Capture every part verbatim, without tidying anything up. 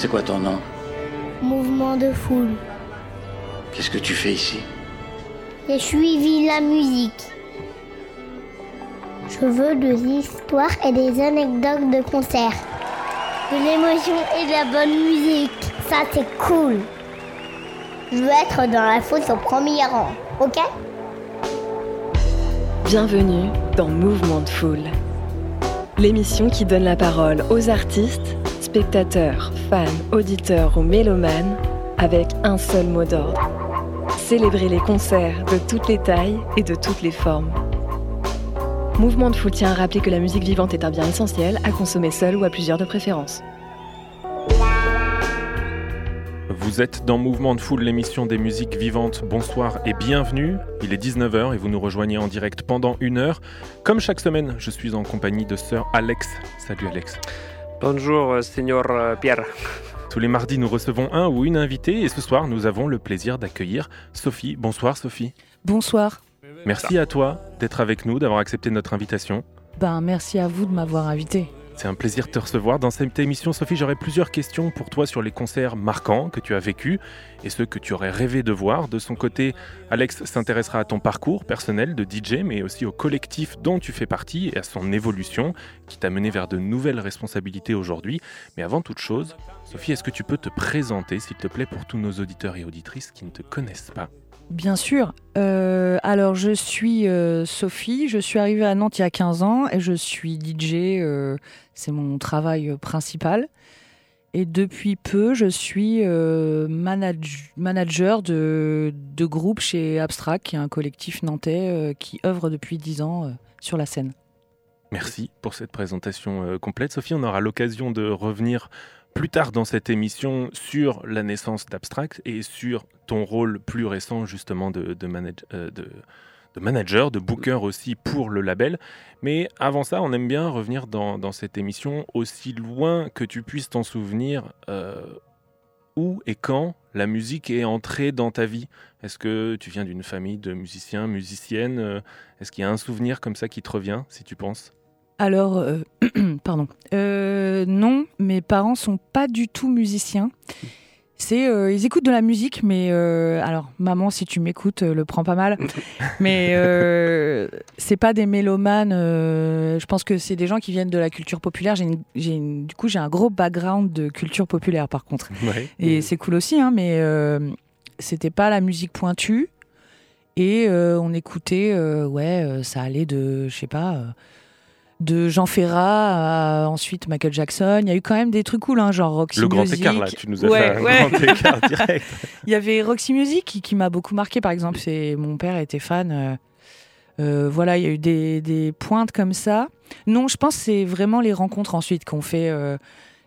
C'est quoi ton nom? Mouvement de Foule. Qu'est-ce que tu fais ici? J'ai suivi la musique. Je veux de l'histoire et des anecdotes de concerts. De l'émotion et de la bonne musique. Ça, c'est cool. Je veux être dans la fosse au premier rang, ok? Bienvenue dans Mouvement de Foule. L'émission qui donne la parole aux artistes, spectateurs, fans, auditeurs ou mélomanes, avec un seul mot d'ordre. Célébrer les concerts de toutes les tailles et de toutes les formes. Mouvement de Foule tient à rappeler que la musique vivante est un bien essentiel à consommer seul ou à plusieurs de préférence. Vous êtes dans Mouvement de Foule, l'émission des musiques vivantes. Bonsoir et bienvenue. Il est dix-neuf heures et vous nous rejoignez en direct pendant une heure. Comme chaque semaine, je suis en compagnie de Sir Alex. Salut Alex. Bonjour, Seigneur Pierre. Tous les mardis, nous recevons un ou une invitée et ce soir, nous avons le plaisir d'accueillir Sophie. Bonsoir Sophie. Bonsoir. Merci à toi d'être avec nous, d'avoir accepté notre invitation. Ben, merci à vous de m'avoir invité. C'est un plaisir de te recevoir. Dans cette émission, Sophie, j'aurais plusieurs questions pour toi sur les concerts marquants que tu as vécus et ceux que tu aurais rêvé de voir. De son côté, Alex s'intéressera à ton parcours personnel de D J, mais aussi au collectif dont tu fais partie et à son évolution qui t'a mené vers de nouvelles responsabilités aujourd'hui. Mais avant toute chose, Sophie, est-ce que tu peux te présenter, s'il te plaît, pour tous nos auditeurs et auditrices qui ne te connaissent pas ? Bien sûr. Euh, alors, je suis euh, Sophie, je suis arrivée à Nantes il y a quinze ans et je suis D J, euh, c'est mon travail principal. Et depuis peu, je suis euh, manage- manager de, de groupe chez Abstrack, qui est un collectif nantais euh, qui œuvre depuis dix ans euh, sur la scène. Merci pour cette présentation euh, complète. Sophie, on aura l'occasion de revenir plus tard dans cette émission sur la naissance d'Abstrack et sur ton rôle plus récent justement de, de, manage, euh, de, de manager, de booker aussi pour le label. Mais avant ça, on aime bien revenir dans, dans cette émission aussi loin que tu puisses t'en souvenir. Euh, où et quand la musique est entrée dans ta vie? Est-ce que tu viens d'une famille de musiciens, musiciennes? Est-ce qu'il y a un souvenir comme ça qui te revient, si tu penses? Alors, euh, pardon, euh, non, mes parents sont pas du tout musiciens. C'est, euh, ils écoutent de la musique, mais euh, alors maman, si tu m'écoutes, euh, le prends pas mal. Mais euh, c'est pas des mélomanes. Euh, je pense que c'est des gens qui viennent de la culture populaire. J'ai, une, j'ai une, du coup, j'ai un gros background de culture populaire, par contre. Ouais. Et mmh. c'est cool aussi, hein, mais euh, c'était pas la musique pointue. Et euh, on écoutait, euh, ouais, euh, ça allait de, je sais pas. Euh, de Jean Ferrat à ensuite Michael Jackson. Il y a eu quand même des trucs cool, hein, genre Roxy Music. Le grand écart, là, tu nous as ouais, fait un ouais. grand écart direct. Il y avait Roxy Music qui, qui m'a beaucoup marqué, par exemple. C'est, mon père était fan. Euh, voilà, il y a eu des, des pointes comme ça. Non, je pense que c'est vraiment les rencontres ensuite qu'on fait. Euh,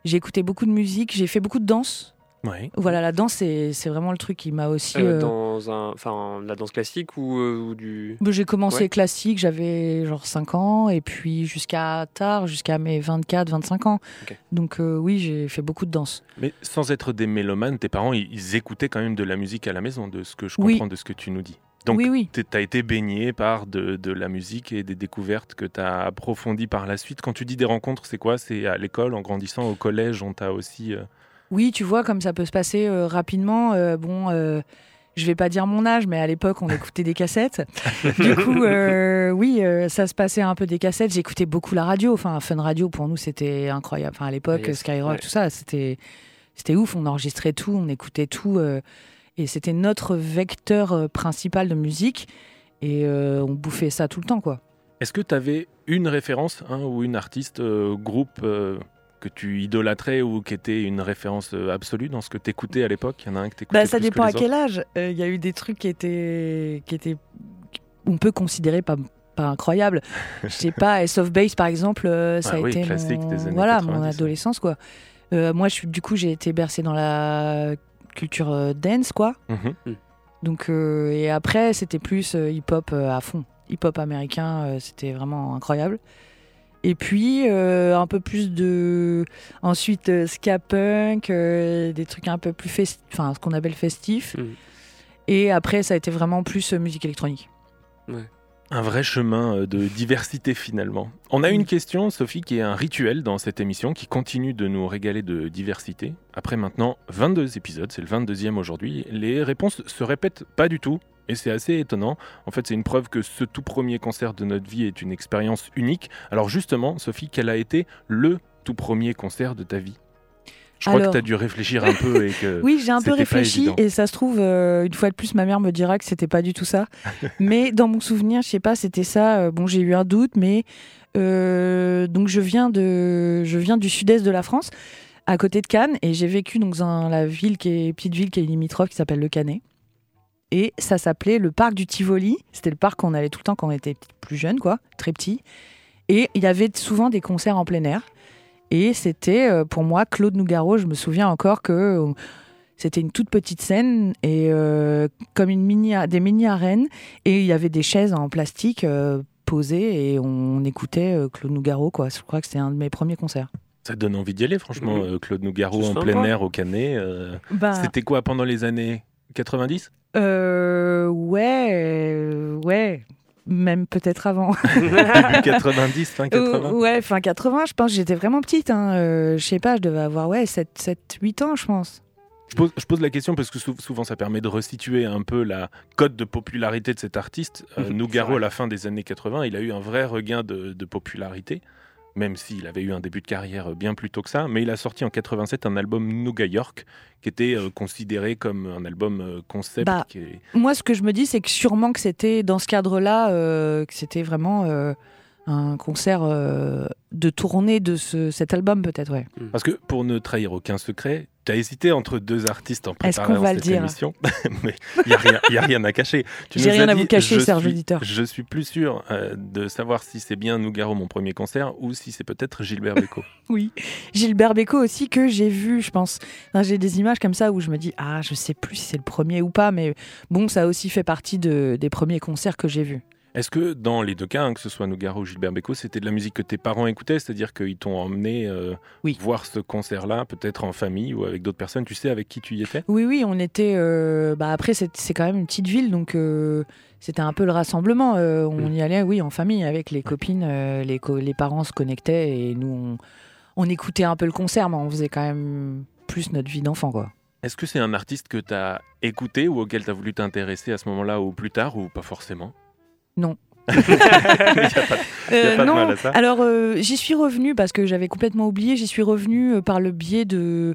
j'ai écouté beaucoup de musique, j'ai fait beaucoup de danse. Ouais. Voilà, la danse, c'est, c'est vraiment le truc qui m'a aussi... Euh, euh... Dans un, enfin, la danse classique ou, euh, ou du... J'ai commencé ouais. classique, j'avais genre cinq ans, et puis jusqu'à tard, jusqu'à mes vingt-quatre, vingt-cinq ans. Okay. Donc euh, oui, j'ai fait beaucoup de danse. Mais sans être des mélomanes, tes parents, ils, ils écoutaient quand même de la musique à la maison, de ce que je comprends oui. de ce que tu nous dis. Donc oui, oui. t'as été baigné par de, de la musique et des découvertes que t'as approfondies par la suite. Quand tu dis des rencontres, c'est quoi? C'est à l'école, en grandissant, au collège, on t'a aussi... Euh... Oui, tu vois, comme ça peut se passer euh, rapidement. Euh, bon, euh, je vais pas dire mon âge, mais à l'époque, on écoutait des cassettes. Du coup, euh, oui, euh, ça se passait un peu des cassettes. J'écoutais beaucoup la radio. Enfin, Fun Radio, pour nous, c'était incroyable. Enfin, à l'époque, yes, Skyrock, ouais. tout ça, c'était, c'était ouf. On enregistrait tout, on écoutait tout. Euh, et c'était notre vecteur euh, principal de musique. Et euh, on bouffait ça tout le temps, quoi. Est-ce que tu avais une référence hein, ou une artiste, euh, groupe euh... que tu idolâtrais ou qui était une référence absolue dans ce que t'écoutais à l'époque? Il y en a un que t'écoutais bah, plus que les autres. Ça dépend à quel âge. Il euh, y a eu des trucs qui étaient, qui étaient on peut considérer pas, pas incroyables. Je sais pas, Ace of Base par exemple, euh, ça ah, a oui, été mon, des voilà, quatre-vingt-dix, mon adolescence. Quoi. Euh, moi, je, du coup, j'ai été bercée dans la culture euh, dance. Quoi. Mm-hmm. Donc, euh, et après, c'était plus euh, hip-hop euh, à fond. Hip-hop américain, euh, c'était vraiment incroyable. Et puis, euh, un peu plus de... Ensuite, euh, ska punk, euh, des trucs un peu plus festifs, enfin, ce qu'on appelle festif. Mmh. Et après, ça a été vraiment plus euh, musique électronique. Ouais. un vrai chemin de diversité finalement. On a une question, Sophie, qui est un rituel dans cette émission, qui continue de nous régaler de diversité. Après maintenant vingt-deux épisodes, c'est le vingt-deuxième aujourd'hui, les réponses se répètent pas du tout. Et c'est assez étonnant. En fait, c'est une preuve que ce tout premier concert de notre vie est une expérience unique. Alors justement, Sophie, quel a été le tout premier concert de ta vie ? Je crois Alors... que tu as dû réfléchir un peu et que oui, j'ai un peu réfléchi et ça se trouve, euh, une fois de plus, ma mère me dira que c'était pas du tout ça. Mais dans mon souvenir, je sais pas, c'était ça. Euh, bon, j'ai eu un doute, mais euh, donc je viens de, je viens du sud-est de la France, à côté de Cannes, et j'ai vécu donc dans la ville qui est petite ville qui est limitrophe, qui s'appelle Le Cannet. Et ça s'appelait le parc du Tivoli. C'était le parc qu'on allait tout le temps quand on était plus jeune, quoi, très petit. Et il y avait souvent des concerts en plein air. Et c'était, pour moi, Claude Nougaro. Je me souviens encore que c'était une toute petite scène, et euh, comme une mini, des mini-arènes. Et il y avait des chaises en plastique euh, posées, et on écoutait euh, Claude Nougaro, quoi. Je crois que c'était un de mes premiers concerts. Ça donne envie d'y aller, franchement. Mmh. Claude Nougaro en plein air, au Cannet. Euh, bah... C'était quoi, pendant les années quatre-vingt-dix ? Euh, ouais, euh, ouais, même peut-être avant. quatre-vingt-dix, fin quatre-vingts. Ouais, fin quatre-vingts, je pense que j'étais vraiment petite. Hein. Euh, je sais pas, je devais avoir ouais, sept, huit ans, je pense. Je pose, je pose la question parce que sou- souvent ça permet de resituer un peu la cote de popularité de cet artiste. Euh, Nougaro, à la fin des années quatre-vingts, il a eu un vrai regain de, de popularité, même s'il avait eu un début de carrière bien plus tôt que ça, mais il a sorti en quatre-vingt-sept un album Nougat York, qui était euh, considéré comme un album euh, concept. Bah, qui est... Moi, ce que je me dis, c'est que sûrement que c'était dans ce cadre-là, euh, que c'était vraiment euh, un concert euh, de tournée de ce, cet album, peut-être, ouais. Parce que, pour ne trahir aucun secret, tu as hésité entre deux artistes en préparant cette émission, mais il n'y a, a rien à cacher. Tu J'ai nous rien as à dit, vous cacher, Serge Auditeur. Je suis plus sûr euh, de savoir si c'est bien Nougaro, mon premier concert, ou si c'est peut-être Gilbert Bécaud. Oui, Gilbert Bécaud aussi, que j'ai vu, je pense. Enfin, j'ai des images comme ça où je me dis, ah, je ne sais plus si c'est le premier ou pas, mais bon, ça a aussi fait partie de, des premiers concerts que j'ai vus. Est-ce que dans les deux cas, hein, que ce soit Nougaro ou Gilbert Bécaud, c'était de la musique que tes parents écoutaient, c'est-à-dire qu'ils t'ont emmené euh, oui. voir ce concert-là, peut-être en famille ou avec d'autres personnes, tu sais avec qui tu y étais ? Oui, oui, on était... Euh, bah après, c'est, c'est quand même une petite ville, donc euh, c'était un peu le rassemblement. Euh, on mmh. y allait, oui, en famille, avec les copines, euh, les, co- les parents se connectaient et nous, on, on écoutait un peu le concert, mais on faisait quand même plus notre vie d'enfant, quoi. Est-ce que c'est un artiste que tu as écouté ou auquel tu as voulu t'intéresser à ce moment-là ou plus tard, ou pas forcément ? Non. Il n'y a pas, y a euh, pas de mal à ça. Alors, euh, j'y suis revenue parce que j'avais complètement oublié. J'y suis revenue par le biais de,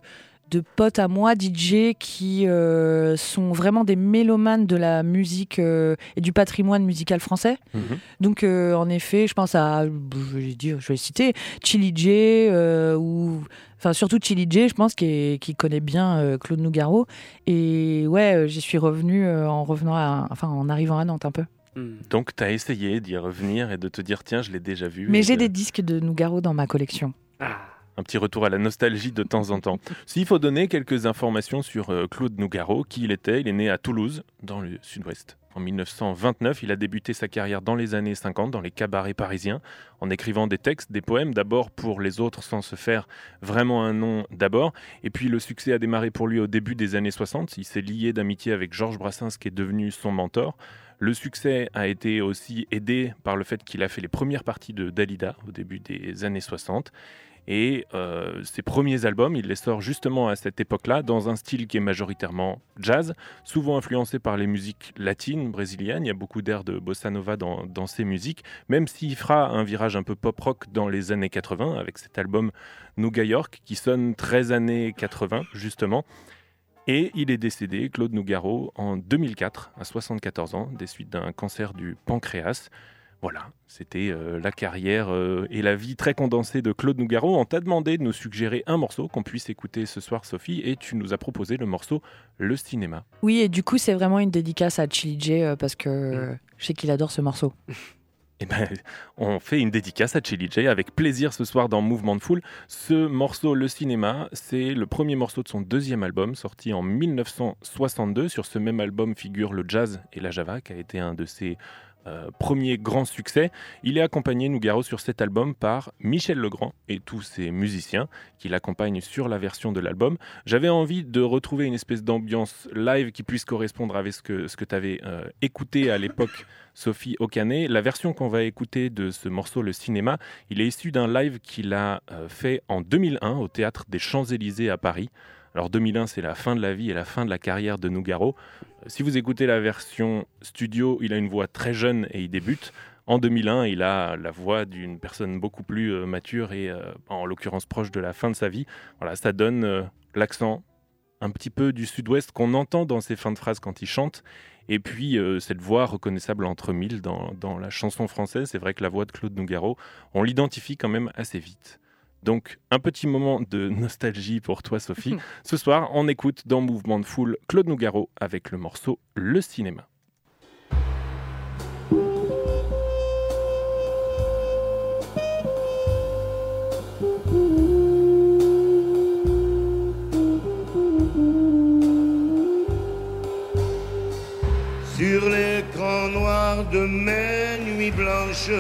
de potes à moi, D J, qui euh, sont vraiment des mélomanes de la musique euh, et du patrimoine musical français. Mm-hmm. Donc, euh, en effet, je pense à, je vais, dire, je vais citer, Chili Jay, euh, ou... Enfin, surtout Chili Jay, je pense, qui, est, qui connaît bien euh, Claude Nougaro. Et ouais, j'y suis revenue euh, en, revenant à, enfin, en arrivant à Nantes un peu. Donc t'as essayé d'y revenir et de te dire tiens je l'ai déjà vu. Mais j'ai de... des disques de Nougaro dans ma collection. Ah. Un petit retour à la nostalgie de temps en temps. S'il faut donner quelques informations sur euh, Claude Nougaro, qui il était, il est né à Toulouse dans le sud-ouest. En dix-neuf cent vingt-neuf, il a débuté sa carrière dans les années cinquante, dans les cabarets parisiens, en écrivant des textes, des poèmes, d'abord pour les autres sans se faire vraiment un nom d'abord. Et puis le succès a démarré pour lui au début des années soixante. Il s'est lié d'amitié avec Georges Brassens, qui est devenu son mentor. Le succès a été aussi aidé par le fait qu'il a fait les premières parties de Dalida au début des années soixante. Et euh, ses premiers albums, il les sort justement à cette époque-là, dans un style qui est majoritairement jazz, souvent influencé par les musiques latines, brésiliennes. Il y a beaucoup d'air de bossa nova dans, dans ses musiques, même s'il fera un virage un peu pop-rock dans les années quatre-vingts, avec cet album Nougat York, qui sonne très années quatre-vingts, justement. Et il est décédé, Claude Nougaro, en deux mille quatre, à soixante-quatorze ans, des suites d'un cancer du pancréas. Voilà, c'était euh, la carrière euh, et la vie très condensée de Claude Nougaro. On t'a demandé de nous suggérer un morceau qu'on puisse écouter ce soir, Sophie, et tu nous as proposé le morceau Le Cinéma. Oui, et du coup, c'est vraiment une dédicace à Chili Jay euh, parce que euh, je sais qu'il adore ce morceau. Eh ben, on fait une dédicace à Chili Jay avec plaisir ce soir dans Mouvement de Foule. Ce morceau, Le Cinéma, c'est le premier morceau de son deuxième album, sorti en mille neuf cent soixante-deux. Sur ce même album figurent le jazz et la java, qui a été un de ses euh, premier grand succès. Il est accompagné, Nougaro, sur cet album par Michel Legrand et tous ses musiciens qui l'accompagnent sur la version de l'album. J'avais envie de retrouver une espèce d'ambiance live qui puisse correspondre avec ce que, ce que tu avais euh, écouté à l'époque, Sophie Ocanet. La version qu'on va écouter de ce morceau, Le Cinéma, il est issu d'un live qu'il a euh, fait en deux mille un au Théâtre des Champs-Élysées à Paris. Alors deux mille un, c'est la fin de la vie et la fin de la carrière de Nougaro. Si vous écoutez la version studio, il a une voix très jeune et il débute. En deux mille un, il a la voix d'une personne beaucoup plus euh, mature et euh, en l'occurrence proche de la fin de sa vie. Voilà, ça donne euh, l'accent un petit peu du sud-ouest qu'on entend dans ses fins de phrases quand il chante. Et puis euh, cette voix reconnaissable entre mille dans, dans la chanson française. C'est vrai que la voix de Claude Nougaro, on l'identifie quand même assez vite. Donc, un petit moment de nostalgie pour toi, Sophie. Ce soir, on écoute dans Mouvement de Foule Claude Nougaro avec le morceau Le Cinéma. Sur l'écran noir de mes nuits blanches,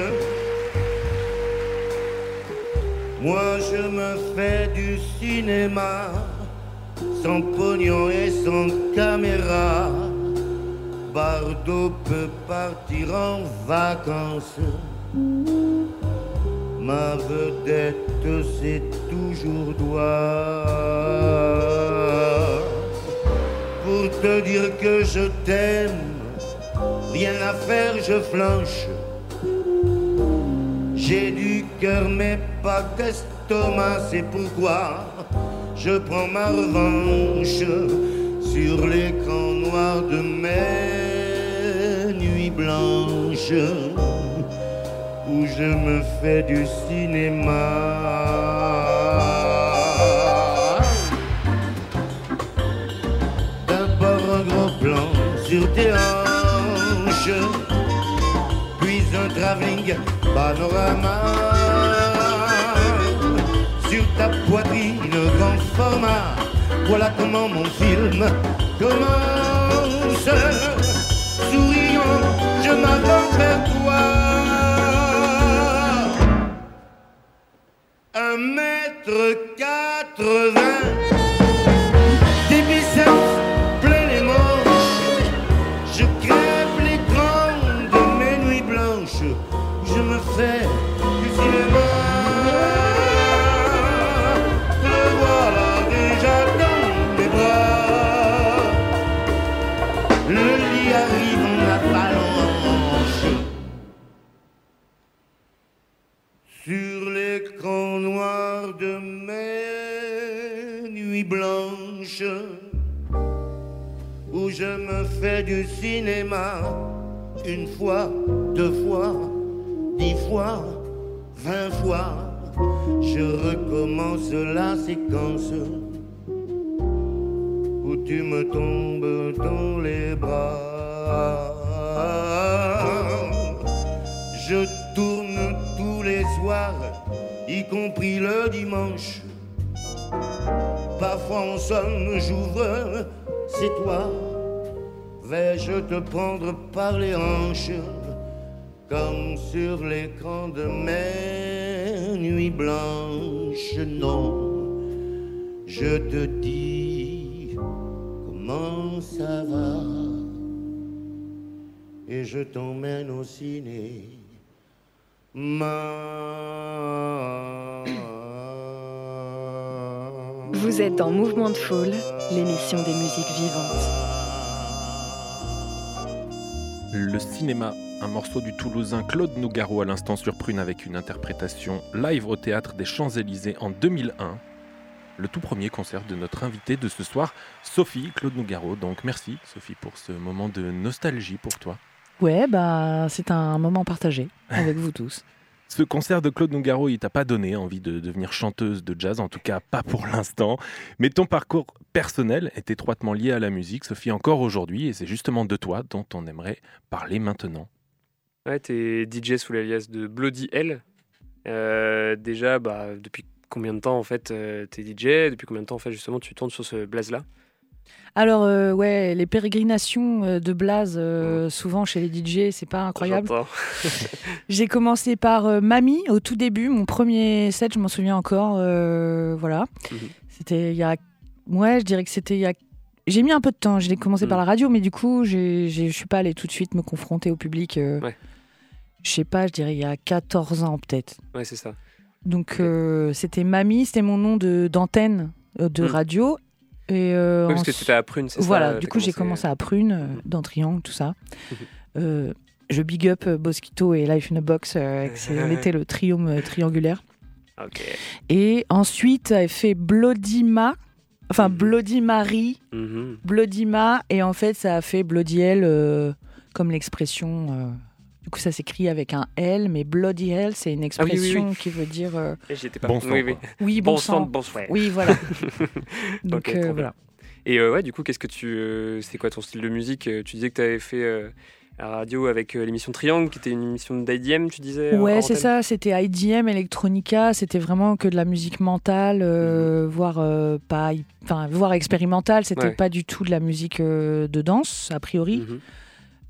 moi je me fais du cinéma, sans pognon et sans caméra. Bardot peut partir en vacances, ma vedette c'est toujours toi. Pour te dire que je t'aime, rien à faire, je flanche. J'ai du cœur mais pas d'estomac, c'est pourquoi je prends ma revanche sur l'écran noir de mes nuits blanches où je me fais du cinéma. D'abord un gros plan sur tes hanches, puis un travelling panorama sur ta poitrine grand format. Voilà comment mon film commence. Souriant, je m'avance vers toi. Un mètre quatre-vingts, des biceps plein les manches. Je crève l'écran de mes nuits blanches. Je me fais du cinéma. Te voilà déjà dans mes bras. Le lit arrive en avalanche. Sur l'écran noir de mes nuits blanches, où je me fais du cinéma. Une fois, deux fois, dix fois, vingt fois, je recommence la séquence où tu me tombes dans les bras. Je tourne tous les soirs, y compris le dimanche. Parfois on sonne, j'ouvre, c'est toi. Vais-je te prendre par les hanches? Comme sur l'écran de mes nuits blanches, non, je te dis comment ça va, et je t'emmène au cinéma. Vous êtes en Mouvement de Foule, l'émission des musiques vivantes. Le cinéma. Un morceau du Toulousain Claude Nougaro à l'instant sur Prune avec une interprétation live au Théâtre des Champs-Élysées en deux mille un. Le tout premier concert de notre invitée de ce soir, Sophie, Claude Nougaro. Donc merci Sophie pour ce moment de nostalgie pour toi. Ouais, bah, c'est un moment partagé avec vous tous. Ce concert de Claude Nougaro, il t'a pas donné envie de devenir chanteuse de jazz, en tout cas pas pour l'instant. Mais ton parcours personnel est étroitement lié à la musique, Sophie, encore aujourd'hui. Et c'est justement de toi dont on aimerait parler maintenant. Ouais, t'es D J sous l'alias de Bloody L. Euh, déjà, bah, depuis combien de temps en fait euh, t'es D J? Depuis combien de temps en fait justement tu tournes sur ce blaze là? Alors, euh, ouais, les pérégrinations de Blaze, euh, mmh. souvent chez les D J, c'est pas incroyable. J'ai commencé par euh, Mamie, au tout début, mon premier set, je m'en souviens encore. Euh, voilà. Mmh. C'était il y a. Ouais, je dirais que c'était il y a. J'ai mis un peu de temps, je l'ai commencé mmh. par la radio, mais du coup, j'ai, j'ai, je suis pas allée tout de suite me confronter au public. Euh, ouais. Je sais pas, je dirais il y a quatorze ans peut-être. Ouais, c'est ça. Donc, okay. euh, c'était Mamie, c'était mon nom de, d'antenne euh, de mmh. radio. Et euh, oui, parce que tu étais à Prune, c'est voilà, ça Voilà, du coup, commencé... j'ai commencé à Prune, euh, dans Triangle, tout ça. euh, je big up Bosquito et Life in a Box, euh, on était le triome triangulaire. Okay. Et ensuite, elle fait Bloody Ma, enfin mm-hmm. Bloody Marie, mm-hmm. Bloody Ma, et en fait, ça a fait Bloody Hell, euh, comme l'expression... Euh, du coup, ça s'écrit avec un L, mais Bloody Hell, c'est une expression ah oui, oui, oui. qui veut dire... Euh... J'étais pas... Bon sang, oui, oui. oui, bon, bon sang, sang, bon souhait. Oui, voilà. Donc, okay, euh, voilà. Et euh, ouais, du coup, qu'est-ce que tu... Euh, c'est quoi ton style de musique? Tu disais que tu avais fait euh, la radio avec euh, l'émission Triangle, qui était une émission d'I D M, tu disais? Ouais, c'est ça. C'était I D M, Electronica. C'était vraiment que de la musique mentale, euh, mm-hmm. voire, euh, pas, voire expérimentale. C'était ouais. pas du tout de la musique euh, de danse, a priori. Mm-hmm.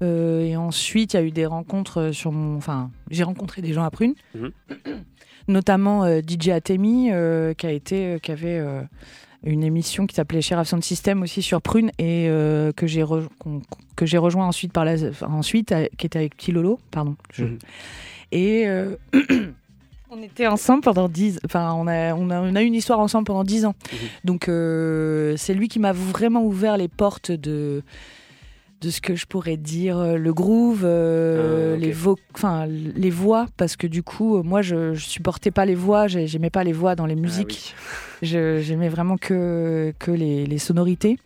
Euh, et ensuite, il y a eu des rencontres sur mon... Enfin, j'ai rencontré des gens à Prune, mmh. notamment euh, D J Atémi, euh, qui a été, euh, qui avait euh, une émission qui s'appelait Cher Absent System aussi sur Prune, et euh, que j'ai re- qu'on, que j'ai rejoint ensuite par la, enfin, ensuite, à, qui était avec Petit Lolo, pardon. Je... Mmh. Et euh, on était ensemble pendant dix, enfin, on a, on a, on a eu une histoire ensemble pendant dix ans. Mmh. Donc, euh, c'est lui qui m'a vraiment ouvert les portes de. de ce que je pourrais dire, le groove, euh, euh, okay. les, vo- les voix, parce que du coup, moi, je, je supportais pas les voix, j'aimais pas les voix dans les musiques, ah, oui. je, j'aimais vraiment que, que les, les sonorités.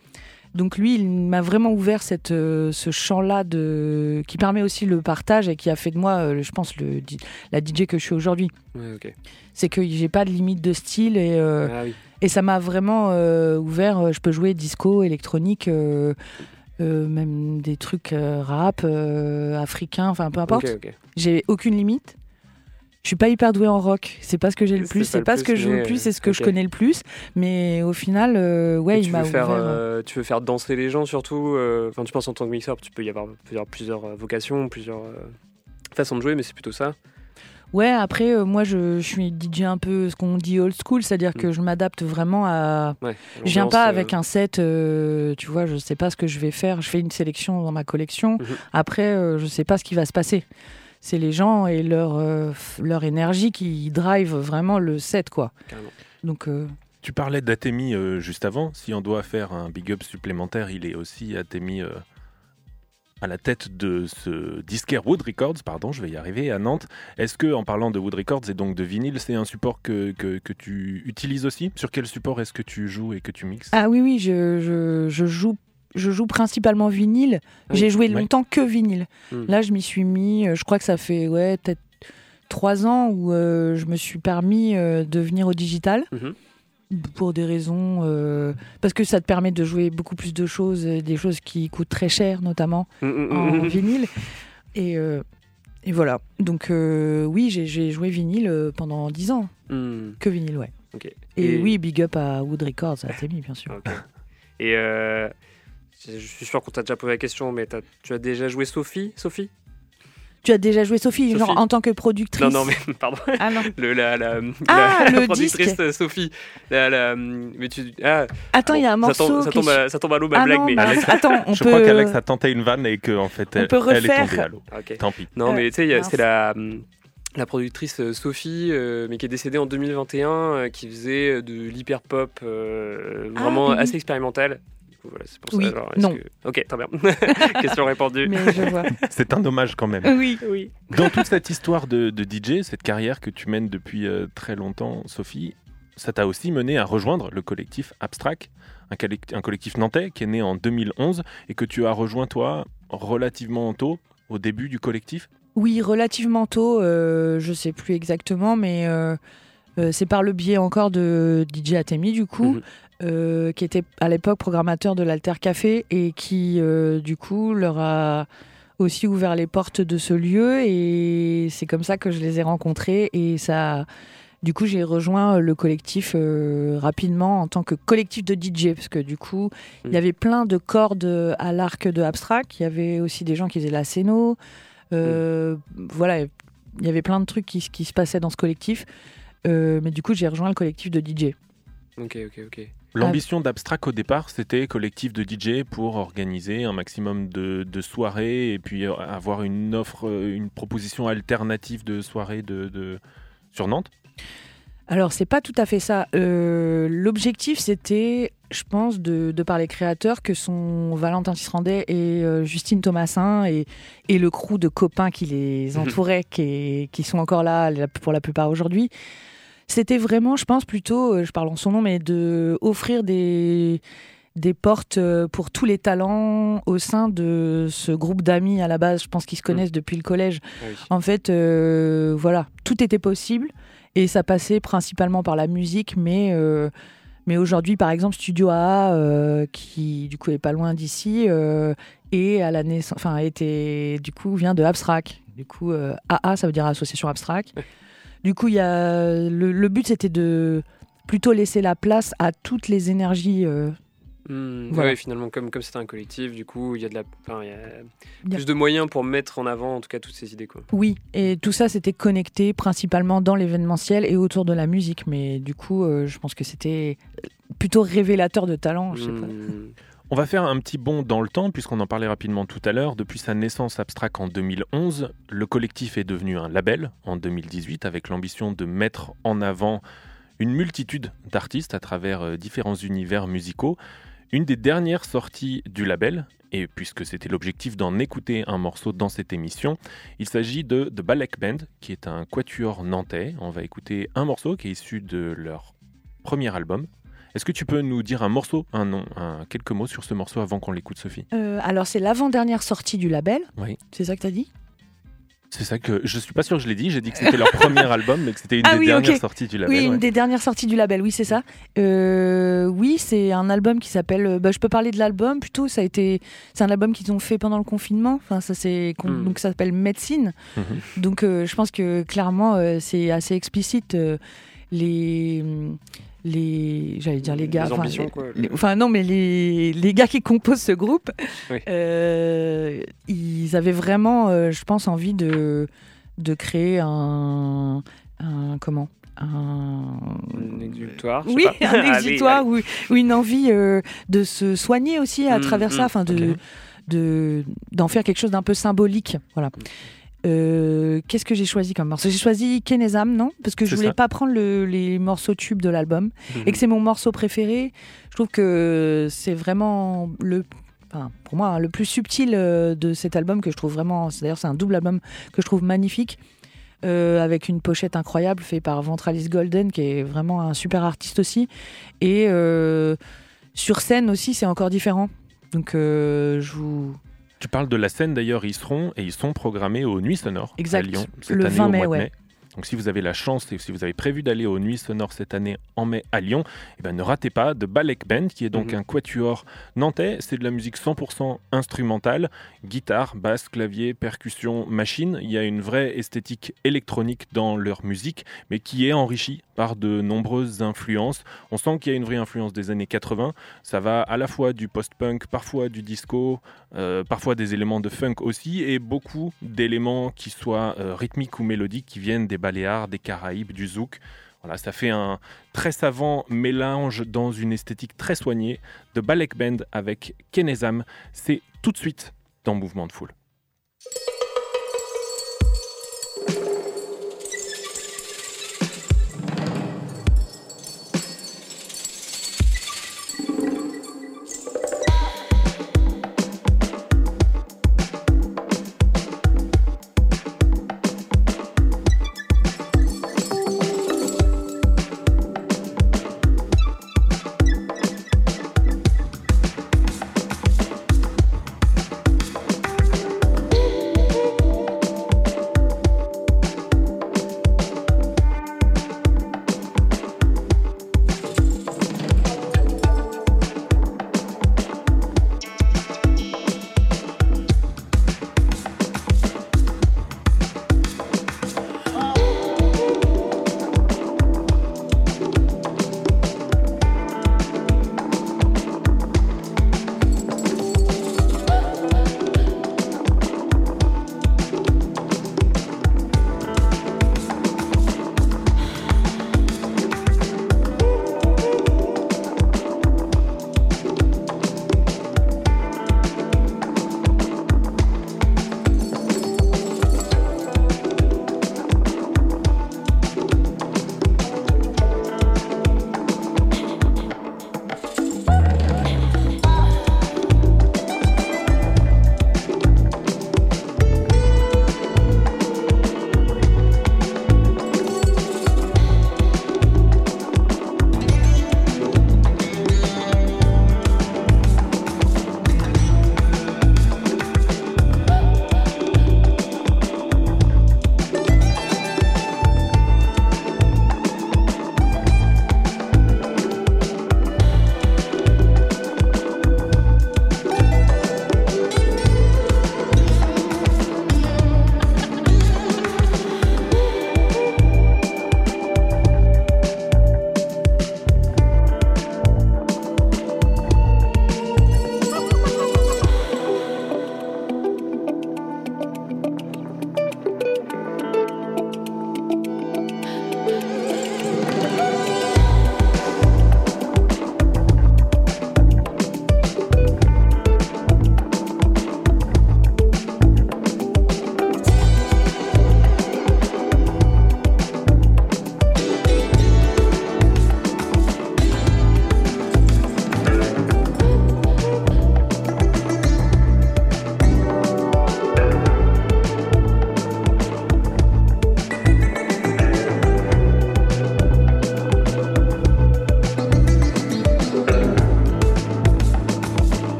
Donc lui, il m'a vraiment ouvert cette, euh, ce champ-là de... qui permet aussi le partage et qui a fait de moi, euh, je pense, le, la D J que je suis aujourd'hui. Ouais, okay. C'est que j'ai pas de limite de style et... Euh, ah, oui. Et ça m'a vraiment euh, ouvert, je peux jouer disco, électronique... Euh, Euh, même des trucs euh, rap, euh, africains, enfin peu importe. Okay, okay. J'ai aucune limite. Je suis pas hyper douée en rock. C'est pas ce que j'ai le plus, c'est, c'est pas, pas ce que je joue le plus, c'est ce que okay. je connais le plus. Mais au final, euh, ouais, et il tu m'a veux ouvert. Faire, euh, tu veux faire danser les gens surtout. Enfin, euh, tu penses en tant que mixeur, tu peux y avoir plusieurs, plusieurs vocations, plusieurs euh, façons de jouer, mais c'est plutôt ça. Ouais, après, euh, moi, je, je suis D J un peu ce qu'on dit old school, c'est-à-dire mmh. que je m'adapte vraiment à... Ouais, je viens pas euh... avec un set, euh, tu vois, je sais pas ce que je vais faire, je fais une sélection dans ma collection, mmh. après, euh, je sais pas ce qui va se passer. C'est les gens et leur, euh, leur énergie qui drive vraiment le set, quoi. Carrément. Donc... Euh... Tu parlais d'Atémi euh, juste avant, si on doit faire un big up supplémentaire, il est aussi Atémi... Euh... à la tête de ce disquaire Wood Records, pardon, je vais y arriver, à Nantes. Est-ce que, en parlant de Wood Records et donc de vinyle, c'est un support que, que, que tu utilises aussi? Sur quel support est-ce que tu joues et que tu mixes? Ah oui, oui, je, je, je, joue, je joue principalement vinyle. Oui. J'ai joué longtemps ouais. que vinyle. Mmh. Là, je m'y suis mis, je crois que ça fait ouais, peut-être trois ans où euh, je me suis permis euh, de venir au digital. Mmh. Pour des raisons... Euh, parce que ça te permet de jouer beaucoup plus de choses, des choses qui coûtent très cher, notamment, mmh, mmh, en mmh. vinyle. Et, euh, et voilà. Donc, euh, oui, j'ai, j'ai joué vinyle pendant dix ans. Mmh. Que vinyle, ouais. Okay. Et, et oui, big up à Wood Records, à Témi, bien sûr. Okay. Et euh, je suis sûr qu'on t'a déjà posé la question, mais tu as déjà joué Sophie Sophie Tu as déjà joué Sophie, Sophie, genre en tant que productrice? Non, non, mais pardon. Ah non. Le, la, la, ah, la, le la productrice disque. Sophie. La, la, mais tu, ah, attends, il bon, y a un morceau. Ça tombe, ça tombe, à, ça tombe à l'eau, ma ah blague. Non, mais... Alex, attends, on je peut... crois qu'Alex a tenté une vanne et qu'en en fait, elle, elle est tombée à l'eau. Okay. Tant pis. Non, mais tu sais, c'est la, la productrice Sophie, euh, mais qui est décédée en deux mille vingt et un, euh, qui faisait de l'hyper-pop euh, vraiment ah, oui. assez expérimentale. Voilà, c'est pour oui, ça, alors, non. Que... Ok, très bien. Question répondue. Mais je vois. C'est un hommage quand même. Oui, oui. Dans toute cette histoire de, de D J, cette carrière que tu mènes depuis euh, très longtemps, Sophie, ça t'a aussi mené à rejoindre le collectif Abstrack, un, collect- un collectif nantais qui est né en deux mille onze et que tu as rejoint, toi, relativement tôt, au début du collectif? Oui, relativement tôt, euh, je ne sais plus exactement, mais euh, euh, c'est par le biais encore de D J Atémi, du coup, mmh. Euh, qui était à l'époque programmateur de l'Alter Café et qui, euh, du coup, leur a aussi ouvert les portes de ce lieu. Et c'est comme ça que je les ai rencontrés. Et ça, Du coup, j'ai rejoint le collectif euh, rapidement en tant que collectif de D J, parce que du coup, il mmh. y avait plein de cordes à l'arc de Abstrack. Il y avait aussi des gens qui faisaient la scéno. Euh, mmh. Voilà, il y avait plein de trucs qui, qui se passaient dans ce collectif. Euh, mais du coup, j'ai rejoint le collectif de D J. Ok, ok, ok. L'ambition d'Abstrack au départ, c'était collectif de D J pour organiser un maximum de, de soirées et puis avoir une offre, une proposition alternative de soirées de, de... sur Nantes. Alors, c'est pas tout à fait ça. Euh, l'objectif, c'était, je pense, de, de par les créateurs que sont Valentin Cisrandet et euh, Justine Thomasin et, et le crew de copains qui les entouraient, qui, qui sont encore là pour la plupart aujourd'hui. C'était vraiment, je pense, plutôt, je parle en son nom, mais de offrir des, des portes pour tous les talents au sein de ce groupe d'amis à la base, je pense qu'ils se connaissent mmh. depuis le collège. Ah oui. En fait, euh, voilà, tout était possible et ça passait principalement par la musique, mais, euh, mais aujourd'hui, par exemple, Studio A A, euh, qui du coup est pas loin d'ici, euh, et à la naissance, enfin, était, du coup, vient de Abstrack. Du coup, euh, A A, ça veut dire Association Abstrack. Du coup, y a le, le but, c'était de plutôt laisser la place à toutes les énergies. Euh, mmh, voilà. Oui, finalement, comme, comme c'était un collectif, du coup, il y a, de la, enfin, y a plus yeah. de moyens pour mettre en avant, en tout cas, toutes ces idées, quoi. Oui, et tout ça, c'était connecté principalement dans l'événementiel et autour de la musique. Mais du coup, euh, je pense que c'était plutôt révélateur de talent, je sais mmh. pas. On va faire un petit bond dans le temps, puisqu'on en parlait rapidement tout à l'heure. Depuis sa naissance, Abstrack, en deux mille onze, le collectif est devenu un label en deux mille dix-huit, avec l'ambition de mettre en avant une multitude d'artistes à travers différents univers musicaux. Une des dernières sorties du label, et puisque c'était l'objectif d'en écouter un morceau dans cette émission, il s'agit de The Balek Band, qui est un quatuor nantais. On va écouter un morceau qui est issu de leur premier album. Est-ce que tu peux nous dire un morceau, un nom, un, quelques mots sur ce morceau avant qu'on l'écoute, Sophie ? euh, Alors, c'est l'avant-dernière sortie du label. Oui. C'est ça que t'as dit ? C'est ça que... Je suis pas sûre que je l'ai dit. J'ai dit que c'était leur premier album, mais que c'était une ah, des oui, dernières okay. sorties du label. Oui, ouais. Une des dernières sorties du label, oui, c'est ça. Euh, oui, c'est un album qui s'appelle... Bah, je peux parler de l'album, plutôt. Ça a été... C'est un album qu'ils ont fait pendant le confinement. Enfin, ça, c'est... Mmh. Donc, ça s'appelle Médecine. Mmh. Donc, euh, je pense que, clairement, euh, c'est assez explicite. Euh, les... les j'allais dire les gars les ambitions, enfin, les, quoi. Les, enfin non mais les les gars qui composent ce groupe oui. euh, ils avaient vraiment euh, je pense envie de de créer un un comment un exutoire oui je sais pas. un exutoire ou, ou une envie euh, de se soigner aussi à mmh, travers mmh, ça enfin de okay. de d'en faire quelque chose d'un peu symbolique voilà. Euh, qu'est-ce que j'ai choisi comme morceau ? J'ai choisi Kenesam, non ? Parce que je c'est voulais ça. pas prendre le, les morceaux tubes de l'album mmh. et que c'est mon morceau préféré. Je trouve que c'est vraiment le, enfin, pour moi, le plus subtil de cet album que je trouve vraiment. D'ailleurs, c'est un double album que je trouve magnifique euh, avec une pochette incroyable faite par Ventralis Golden, qui est vraiment un super artiste aussi. Et euh, sur scène aussi, c'est encore différent. Donc, euh, je vous. Tu parles de la scène d'ailleurs, ils seront et ils sont programmés aux Nuits Sonores exact. à Lyon cette le année vingt mai, au mois de mai. Ouais. Donc si vous avez la chance et si vous avez prévu d'aller aux Nuits Sonores cette année en mai à Lyon, eh ben, ne ratez pas The Balek Band qui est donc mm-hmm. un quatuor nantais. C'est de la musique cent pour cent instrumentale, guitare, basse, clavier, percussion, machine. Il y a une vraie esthétique électronique dans leur musique mais qui est enrichie par de nombreuses influences. On sent qu'il y a une vraie influence des années quatre-vingts. Ça va à la fois du post-punk, parfois du disco, euh, parfois des éléments de funk aussi, et beaucoup d'éléments qui soient euh, rythmiques ou mélodiques, qui viennent des Baléares, des Caraïbes, du Zouk. Voilà, ça fait un très savant mélange dans une esthétique très soignée de Balek Band avec Kenesam. C'est tout de suite dans Mouvement de Foule.